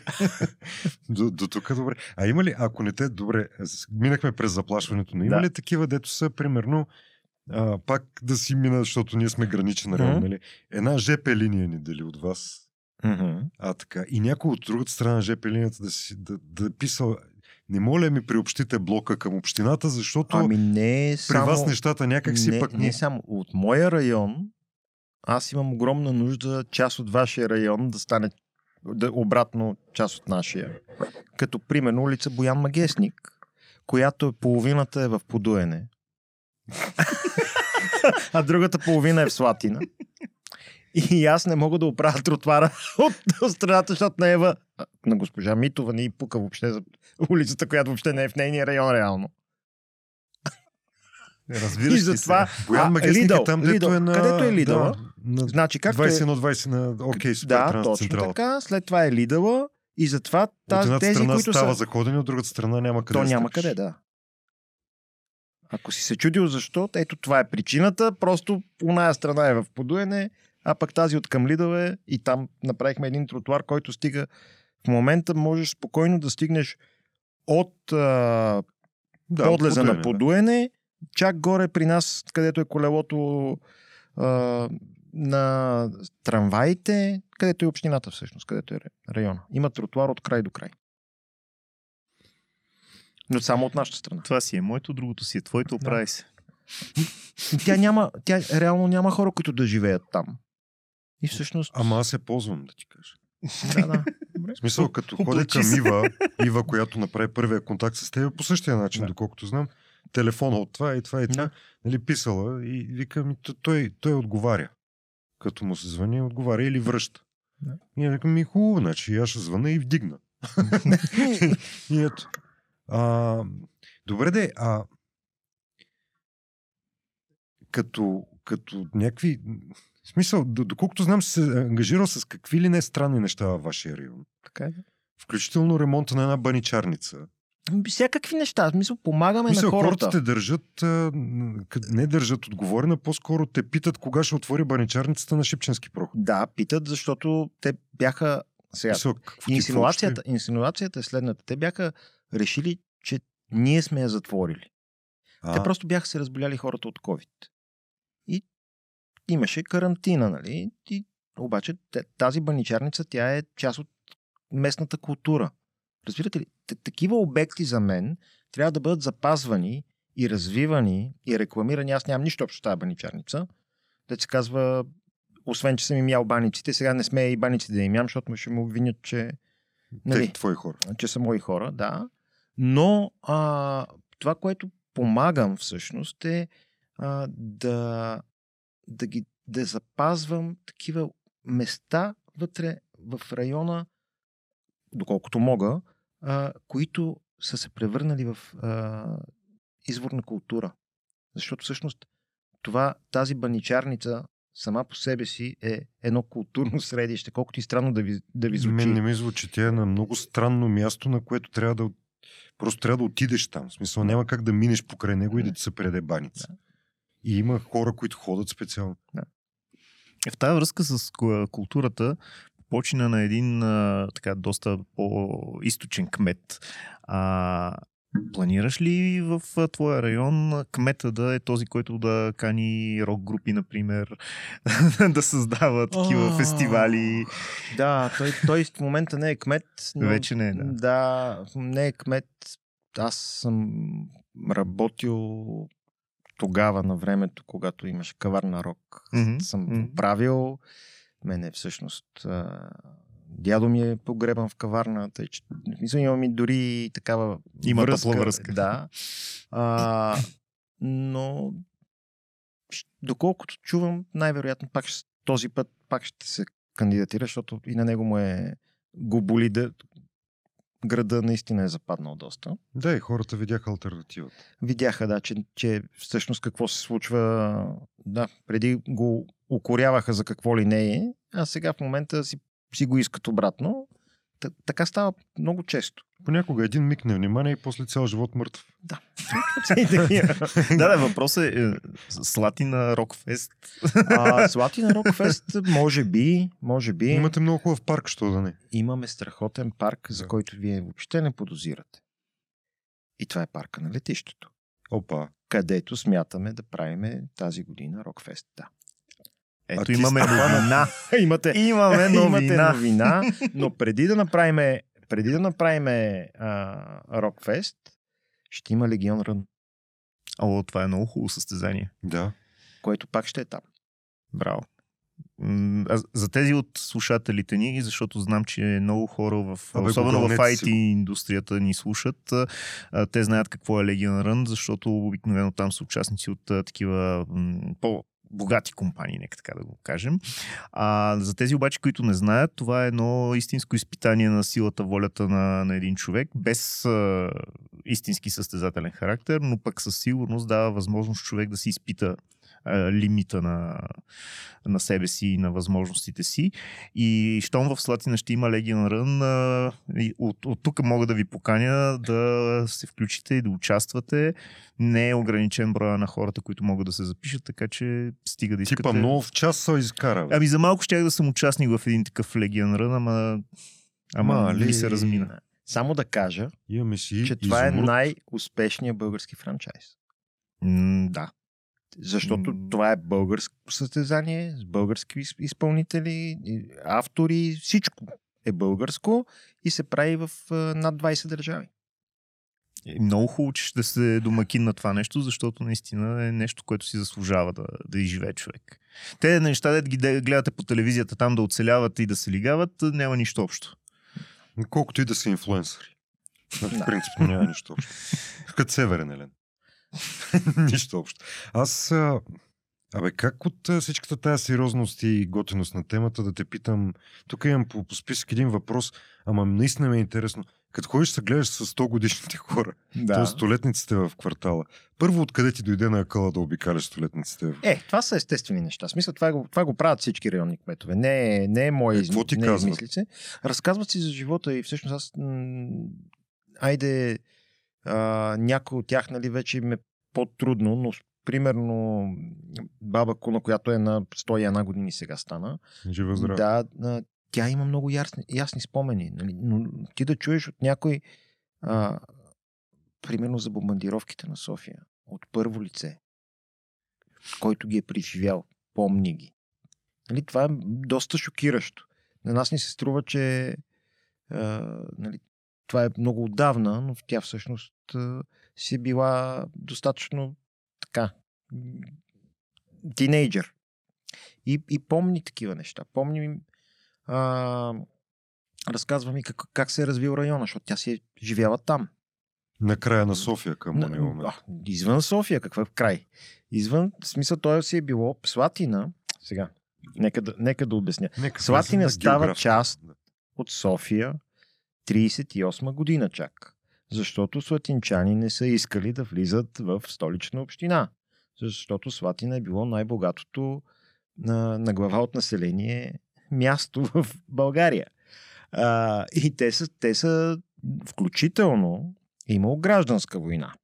до, до тук добре. А има ли, ако не те, добре, минахме през заплашването, но има да. ли такива, дето са, примерно, а, пак да си мина, защото ние сме граничен район, mm-hmm. нали? Една жп линия ни дели от вас. Mm-hmm. А така. И някой от другата страна на жп линията да, си, да, да писал... Не моля ми приобщите блока към общината, защото ами не, само, при вас нещата някак си не, пък... Не само от моя район, аз имам огромна нужда част от вашия район да стане да, обратно част от нашия. Като примерно улица Боян-Магесник, която половината е в Подуяне, а другата половина е в Слатина. И аз не мога да оправя тротвара от страната, защото не е в... на госпожа Митова не и пука въобще за улицата, която въобще не е в нейния район реално. Разбираш и затова... Лидъл, е там, Лидъл. Е на... където е Лидъла. Да, на... значи, както двайсет и едно двайсет на ОК Супертрансцентрала. Да, точно така. След това е Лидъла и затова тази, от тези, които са... От едната страна става заходени, от другата страна няма къде. То няма скаш. Къде, да. Ако си се чудил защо, ето това е причината. Просто оная страна е в Подуяне, а пък тази от към Лидове и там направихме един тротуар, който стига в момента можеш спокойно да стигнеш от а, да, подлеза от Подуяне, на Подуяне, да. Чак горе при нас, където е колелото а, на трамваите, където е общината всъщност, където е района. Има тротуар от край до край. Но само от нашата страна. Това си е моето, другото си е твоето, да. Прави се. Тя няма, тя реално няма хора, които да живеят там. И всъщност... Ама аз се ползвам, да ти кажа. Да, да. В смисъл, като ходя към Ива, Ива, която направи първия контакт с теб, по същия начин, да. Доколкото знам, телефона от това и това и това, да. Нали, писала и вика ми, той, той отговаря. Като му се звъни, отговаря или връща. Да. И я викам ми, хубаво, значи, аз ще звъна и вдигна. И ето. А, добре де, а като, като някакви... В смисъл, доколкото знам, се ангажирал с какви ли не странни неща във вашия район. Така е. Включително ремонта на една баничарница. Всякакви неща. В смисъл, помагаме мисъл, на хората. Хората те държат, не държат отговорена, по-скоро те питат кога ще отвори баничарницата на Шипченски проход. Да, питат, защото те бяха... Сега, мисъл, инсинуацията, инсинуацията е следната. Те бяха решили, че ние сме я затворили. А-а. Те просто бяха се разболяли хората от ковид. Имаше карантина, нали? И, обаче тази баничарница, тя е част от местната култура. Разбирате ли? Такива обекти за мен трябва да бъдат запазвани и развивани и рекламирани. Аз нямам нищо общо с тази баничарница. Да се казва, освен, че съм им ял баниците, сега не смея и баниците да им ям, защото ще му обвинят, че... Нали, те, твои хора. Че са мои хора, да. Но а, това, което помагам всъщност е а, да... Да, ги, да запазвам такива места вътре в района, доколкото мога, а, които са се превърнали в а, изворна култура. Защото всъщност това, тази баничарница сама по себе си е едно културно средище, колкото и странно да ви, да ви звучи. Мен не ми звучи, тя е на много странно място, на което трябва да просто трябва да отидеш там. В смисъл, няма как да минеш покрай него и да ти се преде баница. Да. И има хора, които ходят специално. Да. В тази връзка с културата почина на един а, така доста по-източен кмет. А, планираш ли в а, твоя район кмета да е този, който да кани рок-групи, например, да създава такива oh. фестивали? Да, той, той в момента не е кмет. Но, вече не е, да. Да, не е кмет. Аз съм работил... Тогава на времето, когато имаше кавар на рок, mm-hmm. съм mm-hmm. правил. Мене всъщност дядо ми е погребан в каварната. И, че, мисля, имам и дори такава има връзка. Топла връзка. Да. А, но доколкото чувам, най-вероятно пак ще, този път пак ще се кандидатира, защото и на него му е го боли да града наистина е западнал доста. Да, и хората видяха алтернативата. Видяха, да, че, че всъщност какво се случва, да, преди го укоряваха за какво ли не е, а сега в момента си, си го искат обратно. Т- така става много често. Понякога един миг невнимание и после цял живот мъртв. Да. Да, да, въпросът е Слатина Рокфест. А, Слатина Рокфест, може би, може би... Имате много хубав парк, що да не? Имаме страхотен парк, за който вие въобще не подозирате. И това е парка на летището. Опа. Където смятаме да правиме тази година Рокфест, да. Ето имаме новина. Имате, имаме новина. Имате новина, но преди да направим преди да направим Рокфест, ще има Легион Рън. О, това е много хубаво състезание. Да. Което пак ще е там. Браво. А за тези от слушателите ни, защото знам, че много хора, в, Абе, особено в ай ти индустрията ни слушат, те знаят какво е Легион Рън, защото обикновено там са участници от такива по богати компании, нека така да го кажем. А, за тези обаче, които не знаят, това е едно истинско изпитание на силата, волята на, на един човек, без а, истински състезателен характер, но пък със сигурност дава възможност човек да си изпита а, лимита на, на себе си и на възможностите си. И щом в Слатина ще има Легион Рън, а, от, от тук мога да ви поканя да се включите и да участвате. Не е ограничен броя на хората, които могат да се запишат, така че стига да искате. Типа много в час са изкара. Бе. Ами за малко щях да съм участник в един такъв Легион Рън, ама, ама, ама ли... ли се размина. Само да кажа, си, че това изумруд. Е най-успешният български франчайз. М, да. Защото М... това е българско състезание, с български изпълнители, автори, всичко е българско и се прави в над двайсет държави. Е много хубаво, че ще се домакин на това нещо, защото наистина е нещо, което си заслужава да, да изживее човек. Те неща, да ги гледате по телевизията там да оцеляват и да се лигават, няма нищо общо. Колкото и да са инфлуенсъри. В принцип няма нищо общо. Като Северен Елен. Нищо общо. Аз, а... абе, как от всичката тая сериозност и готиност на темата да те питам, тук имам по, по списък един въпрос, ама наистина ми е интересно. Като ходиш се гледаш с сто годишните хора, да. Т.е. столетниците в квартала. Първо, откъде ти дойде на акъла да обикаляш столетниците? Е, това са естествени неща. Смисъл, това го, това го правят всички районни кметове. Не, не е моя измислица. Какво ти казват? Разказват си за живота и всъщност аз... М- айде, а, някой от тях, нали, вече им е по-трудно, но примерно баба Куна, която е на сто и една години сега стана. Жива здраве. Да, тя има много ясни, ясни спомени. Нали? Но ти да чуеш от някой, а, примерно за бомбардировките на София, от първо лице, който ги е преживял, помни ги. Нали? Това е доста шокиращо. На нас ни се струва, че а, нали, това е много отдавна, но тя всъщност а, си била достатъчно така, тинейджър. И, и помни такива неща. Помни А, разказва ми как, как се е развил района, защото тя си живява там. На края на София към този момент. А, извън София, какъв край? Извън, в смисъл, той си е било Слатина, сега, нека да, нека да обясня. Нека Слатина става част от София трийсет и осма година чак, защото слатинчани не са искали да влизат в столична община, защото Слатина е било най-богатото на, на глава от население място в България. А, и те са, те са включително имало гражданска война.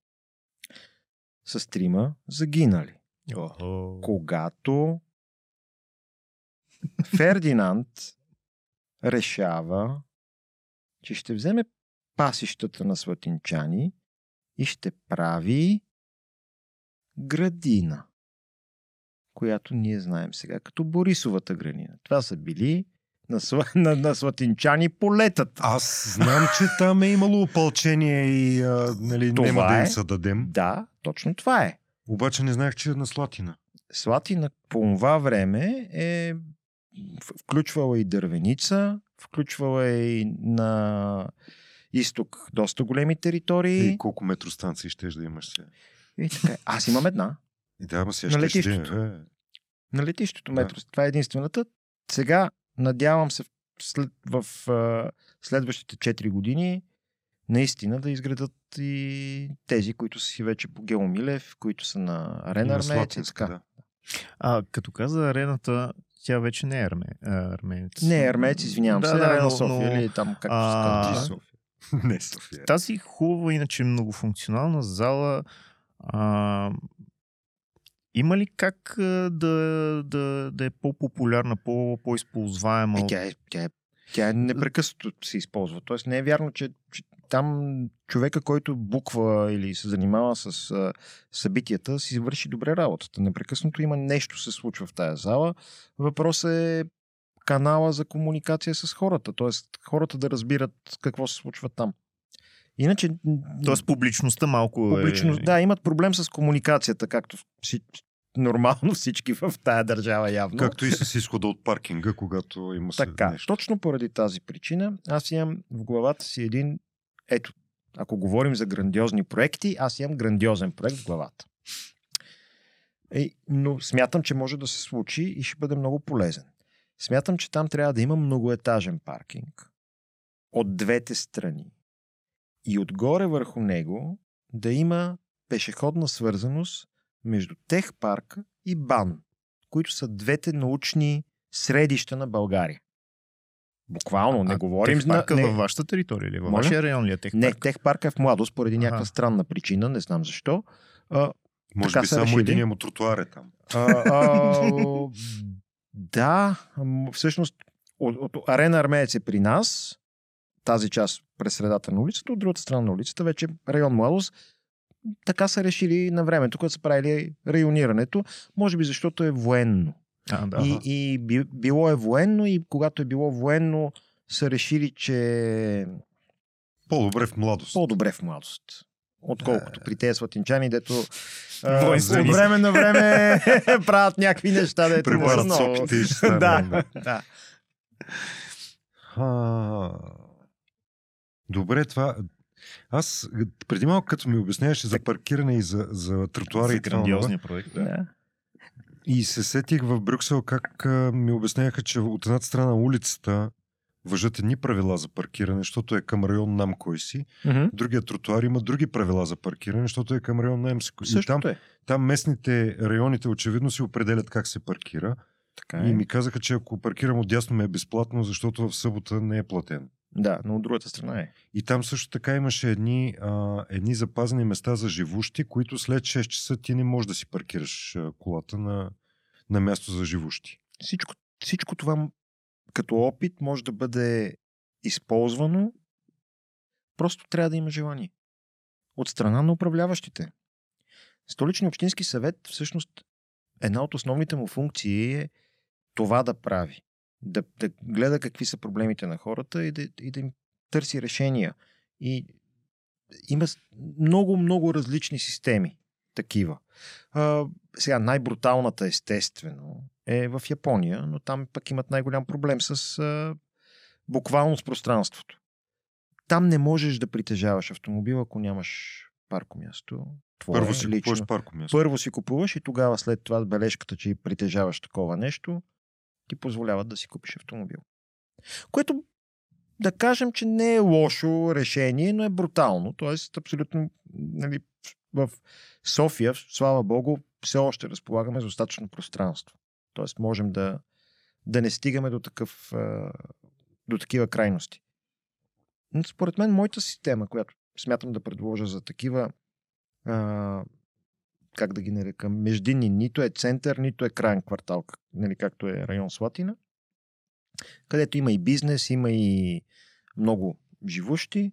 С трима загинали. Oh. Когато Фердинанд решава, че ще вземе пасищата на слатинчани и ще прави градина, която ние знаем сега като Борисовата градина. Това са били на, на, на слатинчани полетата. Аз знам, че там е имало опълчение и а, нали, няма да им се дадем. Да, точно това е. Обаче не знаех, че е на Слатина. Слатина по това време е включвала и Дървеница, включвала и на изток доста големи територии. И колко метростанции щеш да имаш сега? И така, аз имам една. Да, ма сега на летището. Ще... На летището метро. Да. Това е единствената. Сега надявам се в, след, в, в следващите четири години наистина да изградат и тези, които са си вече по Гео Милев, които са на Арена Армеецка. Да. А като каза арената, тя вече не е арме... армеец. Не е армеец, извинявам да, се, да, Арена но... София или там както а... се казва. София. Не София. Тази хубава, иначе многофункционална зала, а... има ли как да, да, да е по-популярна, по-използваема? Е, тя, е, тя, е, тя е непрекъснато се използва. Тоест не е вярно, че, че там човека, който буква или се занимава с а, събитията, си върши добре работата. Непрекъснато има нещо се случва в тая зала. Въпросът е канала за комуникация с хората. Тоест хората да разбират какво се случва там. Иначе... Тоест публичността малко публичност, е... Да, имат проблем с комуникацията, както всич... нормално всички в тая държава явно. Както и с изхода от паркинга, когато има се така, нещо. Точно поради тази причина, аз имам в главата си един... Ето, ако говорим за грандиозни проекти, аз имам грандиозен проект в главата. Е, но смятам, че може да се случи и ще бъде много полезен. Смятам, че там трябва да има многоетажен паркинг от двете страни. И отгоре върху него да има пешеходна свързаност между Техпарка и БАН, които са двете научни средища на България. Буквално, а, не а говорим... Техпарка на... във вашата територия или във вашия район ли е Техпарк? Не, Техпарка е в Младост, поради а-а. някаква странна причина, не знам защо. А, може би само единия му тротуар е там. А, а, да, всъщност от, от Арена Армеец е при нас, тази част през средата на улицата, от другата страна на улицата, вече район Младост. Така са решили на времето, когато са правили районирането, може би защото е военно. А, да, и, и би, било е военно и когато е било военно, са решили, че... По-добре в Младост. По-добре в Младост. Отколкото при тези слатинчани, дето а, от време на време правят някакви неща, дето прибарат сопите и ще да. да. А... Добре, това... Аз преди малко, като ми обясняваше за паркиране и за, за тротуари и грандиозния проект, да. И се сетих в Брюксел как ми обясняха, че от едната страна улицата важат едни правила за паркиране, защото е към район нам кой си. Mm-hmm. Другия тротуар има други правила за паркиране, защото е към район нам си кой си. Там, е. там местните районите очевидно си определят как се паркира. Така е. И ми казаха, че ако паркирам отдясно ме е безплатно, защото в събота не е платено. Да, но от другата страна е. И там също така имаше едни, а, едни запазени места за живущи, които след шест часа ти не можеш да си паркираш колата на, на място за живущи. Всичко, всичко това като опит може да бъде използвано, просто трябва да има желание. От страна на управляващите. Столичния общински съвет, всъщност, една от основните му функции е това да прави. Да, да гледа какви са проблемите на хората и да, и да им търси решения. И има много-много различни системи такива. А, сега най-бруталната естествено е в Япония, но там пък имат най-голям проблем с а, буквално с пространството. Там не можеш да притежаваш автомобил, ако нямаш паркомясто. Твое, Първо си лично. купуваш паркомясто. Първо си купуваш и тогава след това бележката, че притежаваш такова нещо, ти позволяват да си купиш автомобил. Което да кажем, че не е лошо решение, но е брутално. Тоест, абсолютно нали, в София, слава богу, все още разполагаме с достатъчно пространство. Тоест, можем да, да не стигаме до, такъв, до такива крайности. Но според мен, моята система, която смятам да предложа за такива а, как да ги нарекам, междинни, нито е център, нито е крайен квартал, нали, както е район Слатина, където има и бизнес, има и много живущи,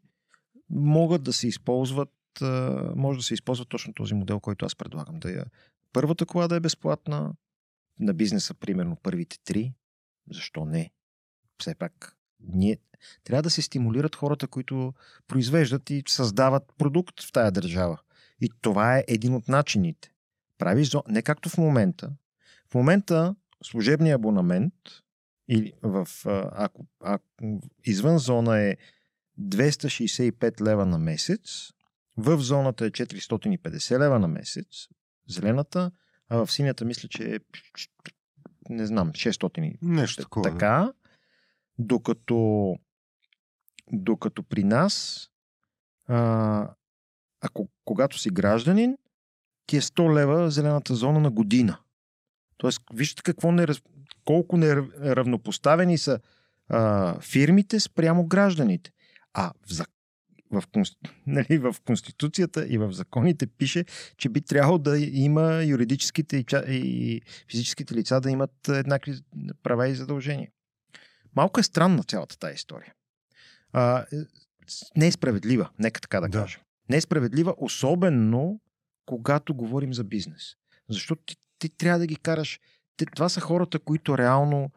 могат да се използват, може да се използва точно този модел, който аз предлагам. Да я... Първата кола да е безплатна, на бизнеса примерно първите три, защо не? Все пак ние трябва да се стимулират хората, които произвеждат и създават продукт в тая държава. И това е един от начините. Правиш зона, не както в момента. В момента служебния абонамент или в, ако, ако извън зона е двеста шейсет и пет лева на месец, в зоната е четиристотин и петдесет лева на месец, зелената, а в синята мисля, че е не знам, шестстотин. Нещо такова. Така, докато, докато при нас а, ако, когато си гражданин, ти е сто лева зелената зона на година. Тоест, вижте какво не, колко неравнопоставени са а, фирмите спрямо гражданите. А в, зак... в, конст... нали, в Конституцията и в законите пише, че би трябвало да има юридическите и физическите лица да имат еднакви права и задължения. Малко е странна цялата тази история. А, не е справедлива, нека така да кажем. Да. Не е справедлива, особено когато говорим за бизнес. Защото ти, ти трябва да ги караш. Те, това са хората, които реално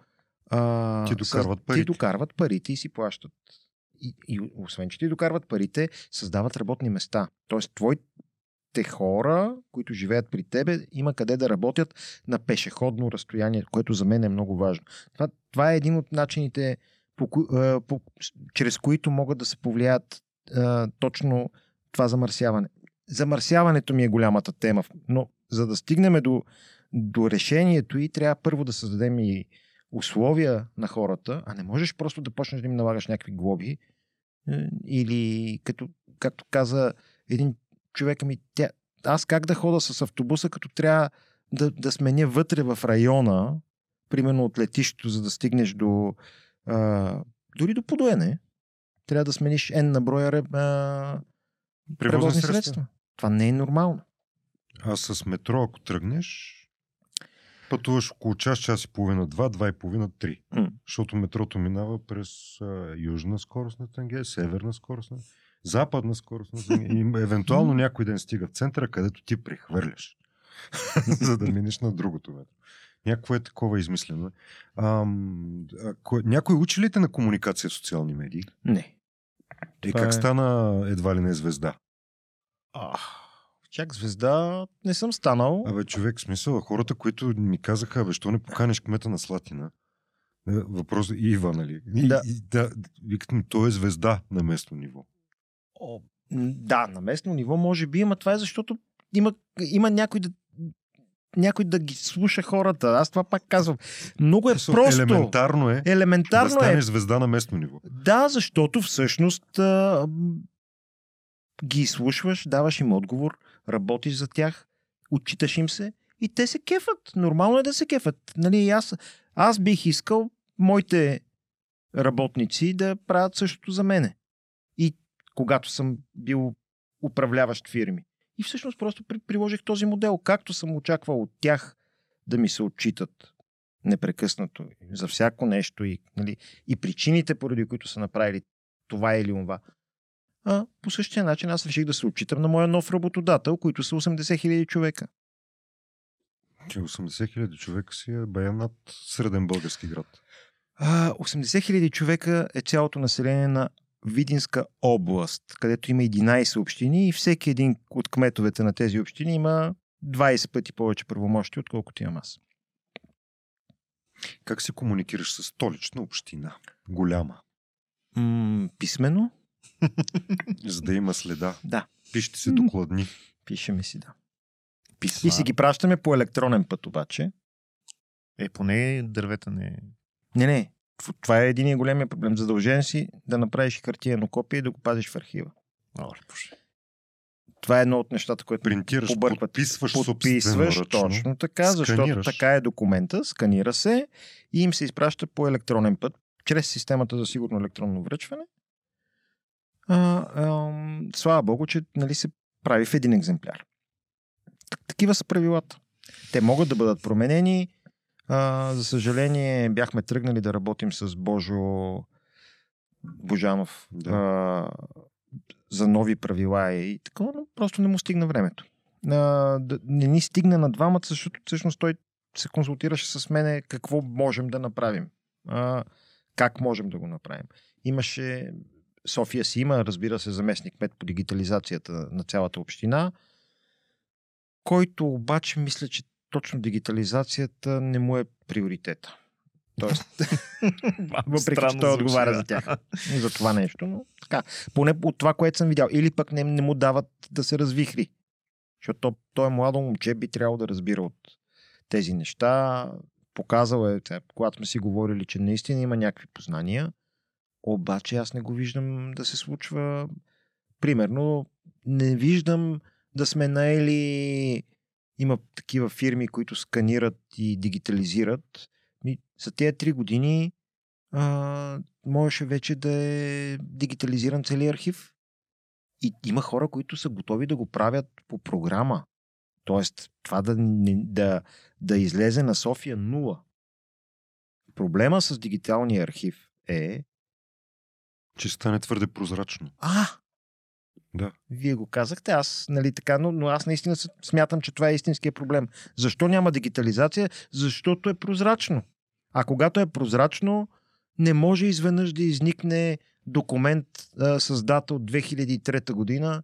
а, ти, докарват са, ти докарват парите и си плащат. И, и освен, че ти докарват парите, създават работни места. Тоест, твоите хора, които живеят при тебе, има къде да работят на пешеходно разстояние, което за мен е много важно. Това, това е един от начините, по, по, по, чрез които могат да се повлияят а, точно това замърсяване. Замърсяването ми е голямата тема, но за да стигнем до, до решението и трябва първо да създадем и условия на хората, а не можеш просто да почнеш да им налагаш някакви глоби или като, както каза един човек, ми, тя, аз как да хода с автобуса, като трябва да, да сменя вътре в района, примерно от летището, за да стигнеш до а, дори до Подуяне, трябва да смениш N на броя а, превозни средства. средства. Това не е нормално. А с метро, ако тръгнеш, пътуваш около час, час и половина, два, два и половина, три. Mm. Защото метрото минава през а, южна скоростна тангента, северна скоростна, западна скоростна тангента и евентуално някой ден стига в центъра, където ти прехвърляш, за да минеш на другото метро. Някакво е такова измислено. А, кой... Някой учи ли те на комуникация в социални медии? Не. И това как е... стана едва ли не звезда? Ах... Чак звезда не съм станал. Абе, човек, смисъл, хората, които ми казаха, бе, що не поканеш кмета на Слатина? Въпрос и Ива, нали? Да. И, и, да, викат ми, той е звезда на местно ниво. О, да, на местно ниво може би, ама това е защото има, има някой да някой да ги слуша хората. Аз това пак казвам. Много е Со, просто. Елементарно е, елементарно да станеш е... звезда на местно ниво. Да, защото всъщност а, ги слушваш, даваш им отговор, работиш за тях, отчиташ им се и те се кефат. Нормално е да се кефат. Нали, аз, аз бих искал моите работници да правят същото за мене. И когато съм бил управляващ фирми. И всъщност просто приложих този модел. Както съм очаквал от тях да ми се отчитат непрекъснато за всяко нещо и, нали, и причините, поради които са направили това или онова. А по същия начин аз реших да се отчитам на моя нов работодател, които са осемдесет хиляди човека. осемдесет хиляди човека си е бая над среден български град. А, осемдесет хиляди човека е цялото население на Видинска област, където има единайсет общини и всеки един от кметовете на тези общини има двайсет пъти повече правомощия, отколкото имам аз. Как се комуникираш с столична община? Голяма. М- писмено. За да има следа. Да. Пишете си докладни. Пишеме си, да. Писма. И си ги пращаме по електронен път обаче. Е, поне дървета не... Не, не. Това е един големия проблем. Задължен си да направиш хартиено копие и да го пазиш в архива. О, това е едно от нещата, което принтираш, побъркват. Подписваш, подписваш собствено, точно така, защото сканираш. Така е документа, сканира се и им се изпраща по електронен път, чрез системата за сигурно електронно връчване. А, а, слава Богу, че нали, се прави в един екземпляр. Такива са правилата. Те могат да бъдат променени. А, за съжаление, бяхме тръгнали да работим с Божо Божанов да. а, за нови правила и така, но просто не му стигна времето. А, не ни стигна на двамата, защото всъщност той се консултираше с мене какво можем да направим. А, как можем да го направим. Имаше... София си има, разбира се, заместник кмет по дигитализацията на цялата община, който обаче мисля, че точно дигитализацията не му е приоритета. Тоест, въпреки че той отговаря за тях. За това нещо, но така. Поне от това, което съм видял. Или пък не, не му дават да се развихри. Защото той е младо момче, би трябвало да разбира от тези неща. Показал е, когато сме си говорили, че наистина има някакви познания. Обаче аз не го виждам да се случва примерно, не виждам да сме наели... Има такива фирми, които сканират и дигитализират. И за тези три години а, можеше вече да е дигитализиран целият архив. И има хора, които са готови да го правят по програма. Тоест, това да, да, да излезе на София нула. Проблема с дигиталния архив е... че стане твърде прозрачно. А! Да. Вие го казахте, аз, нали така, но, но аз наистина смятам, че това е истинския проблем. Защо няма дигитализация? Защото е прозрачно. А когато е прозрачно, не може изведнъж да изникне документ а, с дата от две хиляди и трета година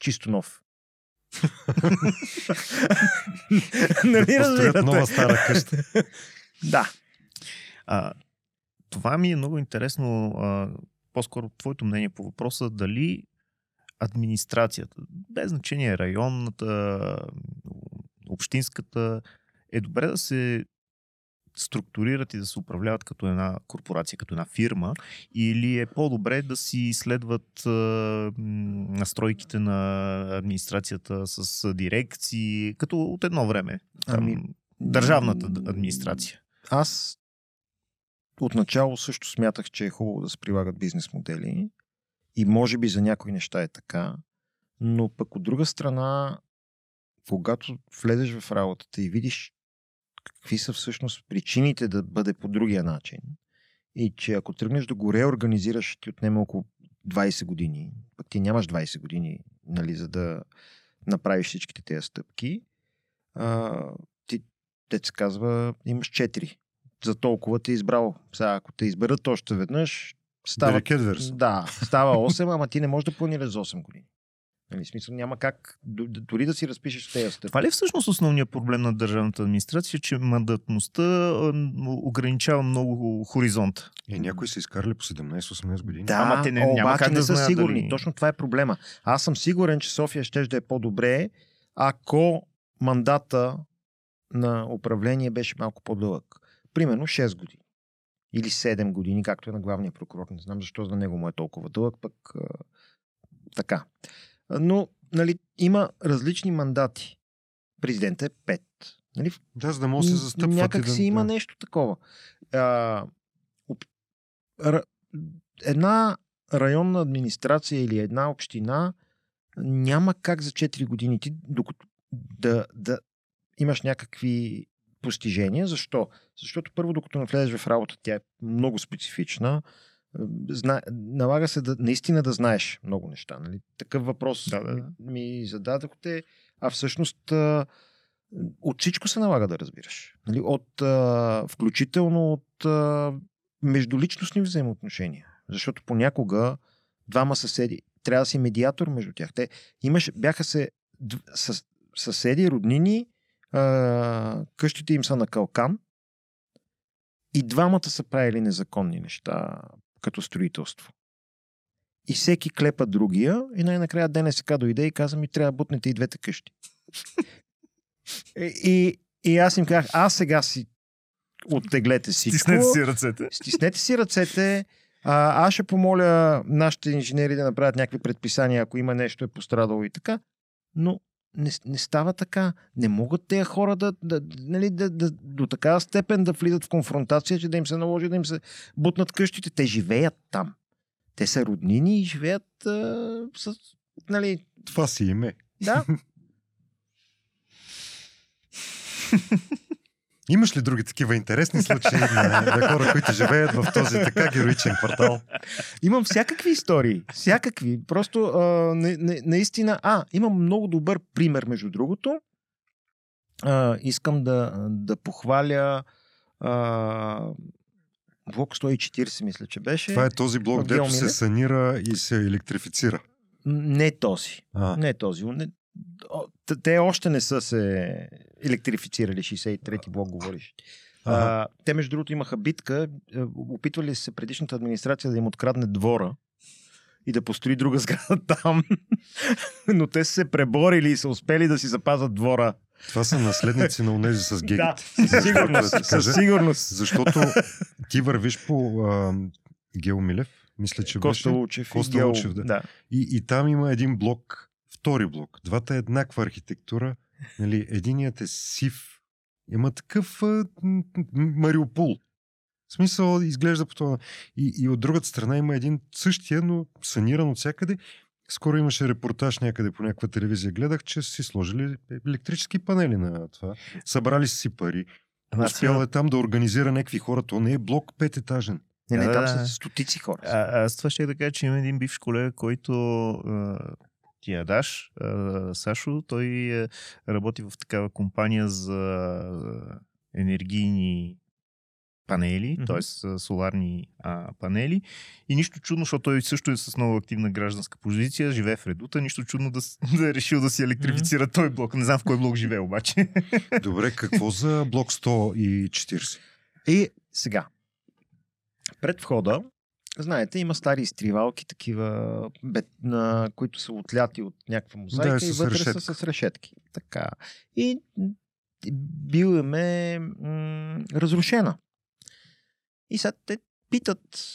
чисто нов. Нали разбирате? Нова стара къща. Да. А, това ми е много интересно, а, по-скоро твоето мнение по въпроса, дали администрацията, без значение районната, общинската, е добре да се структурират и да се управляват като една корпорация, като една фирма, или е по-добре да си следват а, настройките на администрацията с дирекции, като от едно време там, ами, държавната администрация. Аз отначало също смятах, че е хубаво да се прилагат бизнес модели и може би за някои неща е така, но пък от друга страна, когато влезеш в работата и видиш какви са всъщност причините да бъде по другия начин и че ако тръгнеш да го реорганизираш, ще ти отнеме около двайсет години, пък ти нямаш двайсет години, нали, за да направиш всичките тези стъпки, а, ти, те се казва, имаш четири. За толкова те избрал. Сега, ако те изберат още веднъж, става, да, става осем, ама ти не можеш да планираш за осем години. Нали, смисъл, няма как дори да си разпишеш тези стъпки. Това ли е всъщност основният проблем на държавната администрация, че мандатността ограничава много хоризонт? Е, някои са изкарали по седемнайсет-осемнайсет години. Да, ама те не, обаче няма как не да са сигурни. Дали... Точно това е проблема. Аз съм сигурен, че София ще да е по-добре, ако мандата на управление беше малко по-дълъг. Примерно шест години. Или седем години, както е на главния прокурор. Не знам защо за него му е толкова дълъг, пък а, така. Но, нали, има различни мандати. Президентът е пет. Нали? Да, за да може да се застъпва. Някак си да... има нещо такова. А, об... Р... Една районна администрация или една община няма как за четири години ти, докато да, да имаш някакви постижения. Защо? Защото първо, докато не влезеш в работа, тя е много специфична. Зна... Налага се да, наистина да знаеш много неща. Нали? Такъв въпрос да, да, да. ми зададохте, а всъщност от всичко се налага да разбираш. Нали? От, включително от междуличностни взаимоотношения. Защото понякога двама съседи, трябва да си медиатор между тях. Те имаш, бяха се със, съседи, роднини, къщите им са на калкан и двамата са правили незаконни неща като строителство. И всеки клепа другия и най-накрая ДНСК дойде и каза ми, трябва да бутнете и двете къщи. и, и аз им казах, аз сега си оттеглете всичко. Стиснете си ръцете. Стиснете си ръцете. А, аз ще помоля нашите инженери да направят някакви предписания, ако има нещо е пострадало и така. Но Не, не става така. Не могат тези хора да, да, нали, да, да, до такава степен да влизат в конфронтация, че да им се наложи да им се бутнат къщите. Те живеят там. Те са роднини и живеят а, с... Нали... Това си име. Да. Имаш ли други такива интересни случаи на, на хора, които живеят в този така героичен квартал? Имам всякакви истории. Всякакви. Просто а, не, не, наистина... А, имам много добър пример, между другото. А, искам да, да похваля а, блок сто и четирийсет, мисля, че беше. Това е този блок, дето се санира и се електрифицира. Не този. А. Не този. Не... Те още не са се електрифицирали, шейсет и трети блок говориш. А, те между другото имаха битка, опитвали се предишната администрация да им открадне двора и да построи друга сграда там, но те са се преборили и са успели да си запазят двора. Това са наследници на унези с гегите. Да, със сигурност, със сигурност. Защото ти вървиш по а, Гео Милев. мисля, че Костолучев беше. Костолучев, да. да. И, и там има един блок, втори блок. Двата е еднаква архитектура. Нали, единият е сив. Има такъв а, Мариупол. В смисъл изглежда по това. И, и от другата страна има един същия, но саниран от всякъде. Скоро имаше репортаж някъде по някаква телевизия. Гледах, че си сложили електрически панели на това. Събрали си пари. Успял е там да организира някакви хора. То не е блок пететажен. Не, не, там са стотици хора. А, аз това ще да кажа, че има един бивш колега, който ти я даш, Сашо. Той работи в такава компания за енергийни панели, mm-hmm. т.е. соларни а, панели. И нищо чудно, защото той също е с много активна гражданска позиция, живее в редута, нищо чудно да, да е решил да си електрифицира mm-hmm. той блок. Не знам в кой блок живее обаче. Добре, какво за блок сто и четирийсет? И сега, пред входа, знаете, има стари изтривалки, такива, бет, на, които са отляти от някаква мозайка да, и вътре решетка. Са с решетки. Така. И бил им е м- разрушена. И сега те питат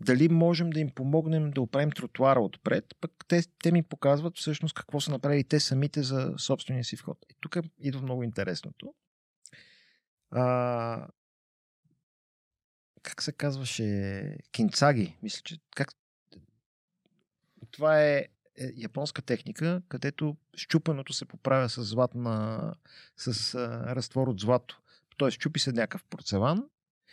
дали можем да им помогнем да оправим тротуара отпред, пък те, те ми показват всъщност какво са направили те самите за собствения си вход. И тук идва много интересното. А, как се казваше? Кинцаги, мисля, че... Как... Това е японска техника, където щупеното се поправя с, златна, с а, разтвор от злато. Т.е. чупи се някакъв порцелан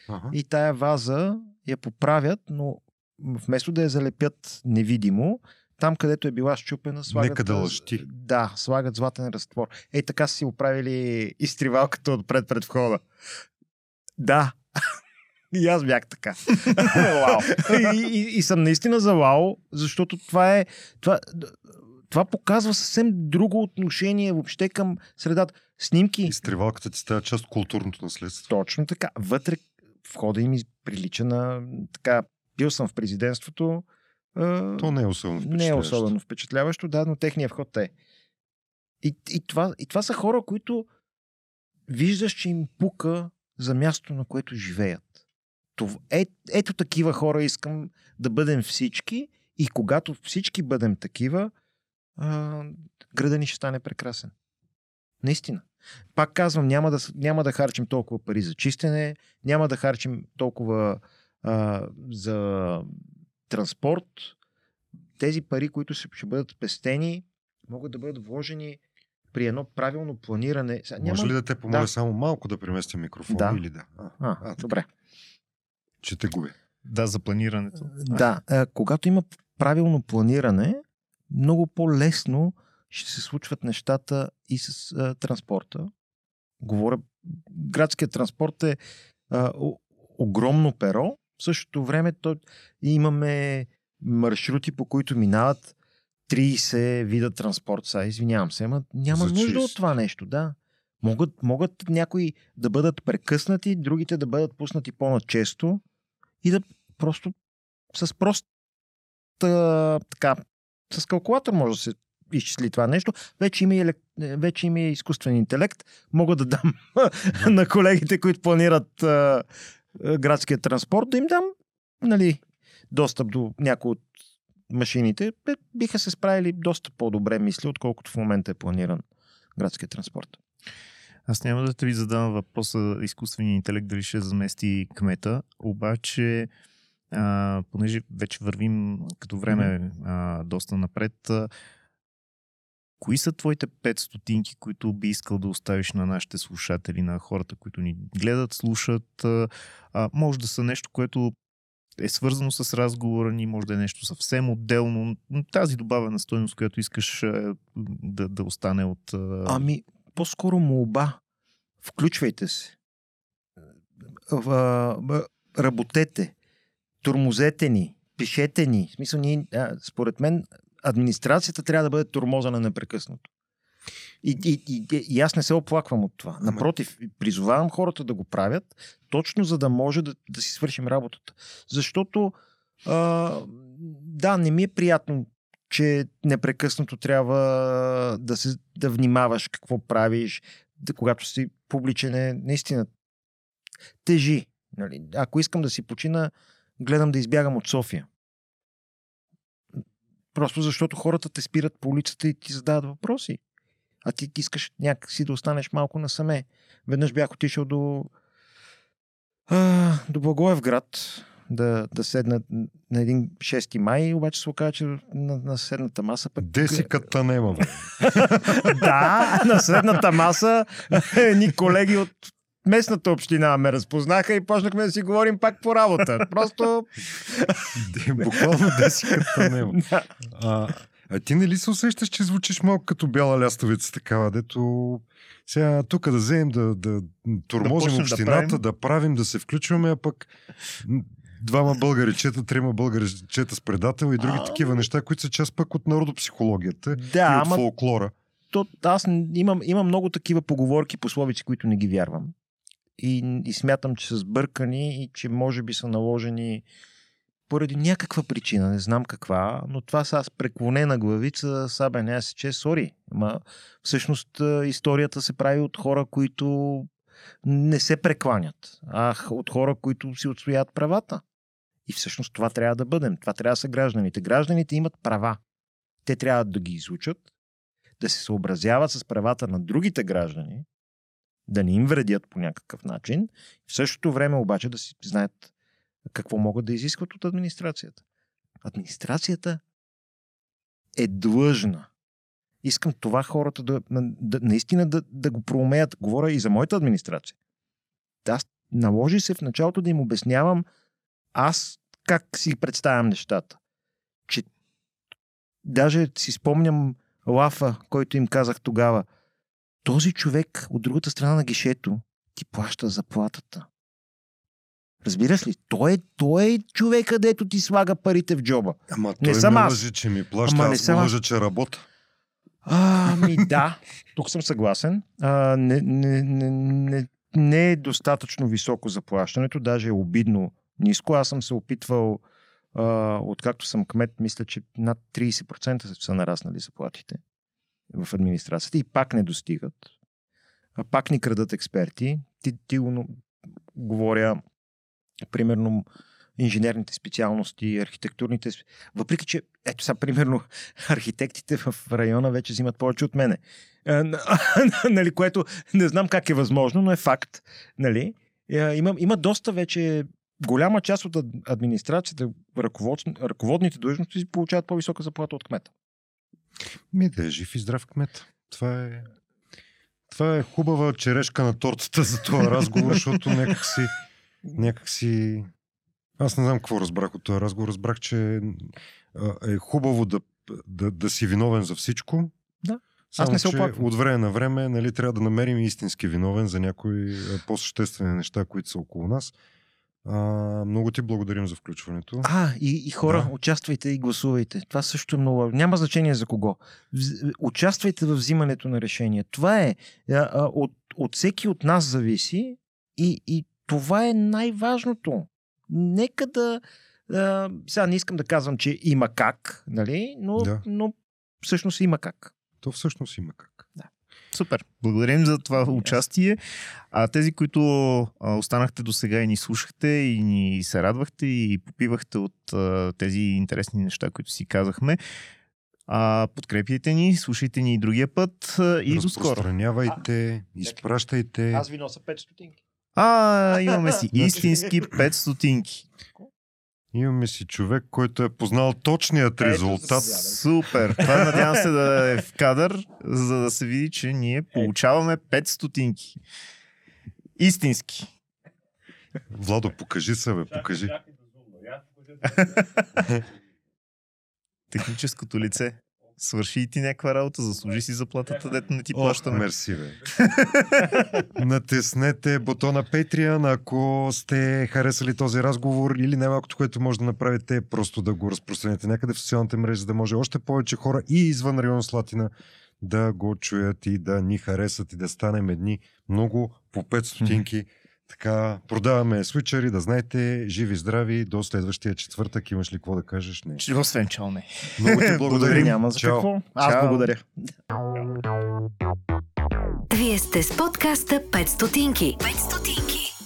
ага. и тая ваза я поправят, но вместо да я залепят невидимо, там където е била счупена, слагат... Нека да лъщи. Да, слагат златен разтвор. Ей, така са си оправили изтривалката отпред пред входа. Да. И аз бях така. и, и, и съм наистина за вау, защото това е... Това, това показва съвсем друго отношение въобще към средата. Снимки. Изтривалката ти става част от културното наследство. Точно така. Вътре входа им прилича на... Така, бил съм в президентството. То не е особено впечатляващо. Не е особено впечатляващо, да, но техният вход е. И, и, това, и това са хора, които виждаш, че им пука за място, на което живеят. Това, е, ето такива хора искам да бъдем всички и когато всички бъдем такива, а, града ни ще стане прекрасен. Наистина. Пак казвам, няма да, няма да харчим толкова пари за чистене, няма да харчим толкова а, за транспорт. Тези пари, които ще бъдат пестени, могат да бъдат вложени при едно правилно планиране. Сега, няма... Може ли да те помоля да. само малко да преместя микрофона? Да. Или да? А, а, а добре. Ще те губя. Да, за планирането. Да, а, когато има правилно планиране, много по-лесно ще се случват нещата и с а, транспорта. Говоря, градският транспорт е а, о, огромно перо. В същото време то, имаме маршрути, по които минават трийсет вида транспорт. Са, извинявам се, ама няма за нужда от това нещо. Да. Могат, могат някои да бъдат прекъснати, другите да бъдат пуснати по-начесто и да просто с прост така, с калкулатор може да се изчисли това нещо. Вече има, елек... Вече има изкуствен интелект. Мога да дам на колегите, които планират а, а, градския транспорт, да им дам нали, достъп до някои от машините. Биха се справили доста по-добре, мисля, отколкото в момента е планиран градския транспорт. Аз няма да ви задам въпроса изкуствения интелект дали ще замести кмета, обаче а, понеже вече вървим като време а, доста напред, а, кои са твоите пет стотинки, които би искал да оставиш на нашите слушатели, на хората, които ни гледат, слушат? А, може да са нещо, което е свързано с разговора ни, може да е нещо съвсем отделно. Тази добавена стойност, която искаш да, да остане от... Ами, по-скоро молба. Включвайте се. Работете. Тормозете ни. Пишете ни. В смисъл, ние, а, според мен... администрацията трябва да бъде тормозена непрекъснато. И, и, и, и аз не се оплаквам от това. Напротив, призовавам хората да го правят, точно за да може да, да си свършим работата. Защото а, да, не ми е приятно, че непрекъснато трябва да, се, да внимаваш какво правиш, да, когато си публичен е наистина тежи. Нали? Ако искам да си почина, гледам да избягам от София. Просто защото хората те спират по улицата и ти задават въпроси. А ти искаш някакси да останеш малко насаме. Веднъж бях отишъл до, а, до Благоевград да, да седна на един шести май, обаче се оказа, че на, на седната маса... Пък... Десиката нема. Да, на седната маса едни колеги от местната община ме разпознаха и почнахме да си говорим пак по работа. Просто... Буквално десиката нема. Да. А ти не ли се усещаш, че звучиш малко като бяла лястовица такава, дето сега тук да вземем да, да тормозим да общината, да правим. да правим, да се включваме, а пък двама българичета, трима българичета с предател и други а... такива неща, които са част пък от народопсихологията да, и от ама... фолклора. То, аз имам, имам много такива поговорки, пословици, които не ги вярвам. И, и смятам, че са сбъркани и че може би са наложени поради някаква причина, не знам каква, но това са аз преклонена главица, сабе, не аз се че, сори. Ама всъщност историята се прави от хора, които не се прекланят, а от хора, които си отстоят правата. И всъщност това трябва да бъдем. Това трябва да са гражданите. Гражданите имат права. Те трябва да ги изучат, да се съобразяват с правата на другите граждани, да не им вредят по някакъв начин. В същото време обаче да си знаят какво могат да изискват от администрацията. Администрацията е длъжна. Искам това хората да, да наистина да, да го проумеят. Говоря и за моята администрация. Аз наложи се в началото да им обяснявам аз как си представям нещата. Че даже си спомням лафа, който им казах тогава. Този човек от другата страна на гишето ти плаща заплатата. Разбираш ли? Той е, той е човека, където ти слага парите в джоба. Ама не той ме лъжи, че ми плаща, Ама аз лъжа, аз... че работа. Ами да, тук съм съгласен. А, не, не, не, не е достатъчно високо заплащането, даже е обидно ниско. Аз съм се опитвал, а, откакто съм кмет, мисля, че над трийсет процента са нараснали заплатите в администрацията и пак не достигат. А пак ни крадат експерти. Ти, ти го говоря... Примерно инженерните специалности, архитектурните... Въпреки, че ето са, примерно, архитектите в района вече взимат повече от мене. Нали, което не знам как е възможно, но е факт. Нали? Има, има доста вече... Голяма част от администрацията, ръковод, ръководните длъжности получават по-висока заплата от кмета. Ми да е жив и здрав кмет. Това е... Това е хубава черешка на тортата за този разговор, защото някак си... Някак си... Аз не знам какво разбрах от този разговор. Разбрах, че е хубаво да, да, да си виновен за всичко. Да. Само, Аз не се оплаквам. От време на време, нали, трябва да намерим истински виновен за някои по-съществени неща, които са около нас. А, много ти благодарим за включването. А, и, и хора, да. Участвайте и гласувайте. Това също е много... Няма значение за кого. Участвайте във взимането на решение. Това е... От, от всеки от нас зависи и... и това е най-важното. Нека да... А, сега не искам да казвам, че има как, нали? но, да. но всъщност има как. То всъщност има как. Да. Супер. Благодарим за това участие. А тези, които останахте до сега и ни слушахте, и ни се радвахте, и попивахте от а, тези интересни неща, които си казахме, а, подкрепяйте ни, слушайте ни и другия път. И до скоро. Разпространявайте, изпращайте. Аз ви носа пет стотинки. А, имаме си истински пет стотинки. Имаме си човек, който е познал точният резултат. Супер! Това надявам се да е в кадър, за да се види, че ние получаваме пет стотинки. Истински. Владо, покажи се, бе, покажи. Техническото лице. Свърши и ти някаква работа, заслужи си заплатата, дето не ти плащаме. Ох, мерси, бе. Натиснете бутона Patreon, ако сте харесали този разговор, или най-малкото, което може да направите, е просто да го разпространите някъде в социалните мрежи, за да може още повече хора и извън район Слатина да го чуят и да ни харесат и да станем едни много по пет стотинки. Mm-hmm. Така, продаваме свичъри, да знаете, живи, здрави, до следващия четвъртък. Имаш ли какво да кажеш? Не. Освен чао, не. Много ти благодарим. Няма за какво. Аз благодаря. Вие сте с подкаста пет стотинки. пет стотинки.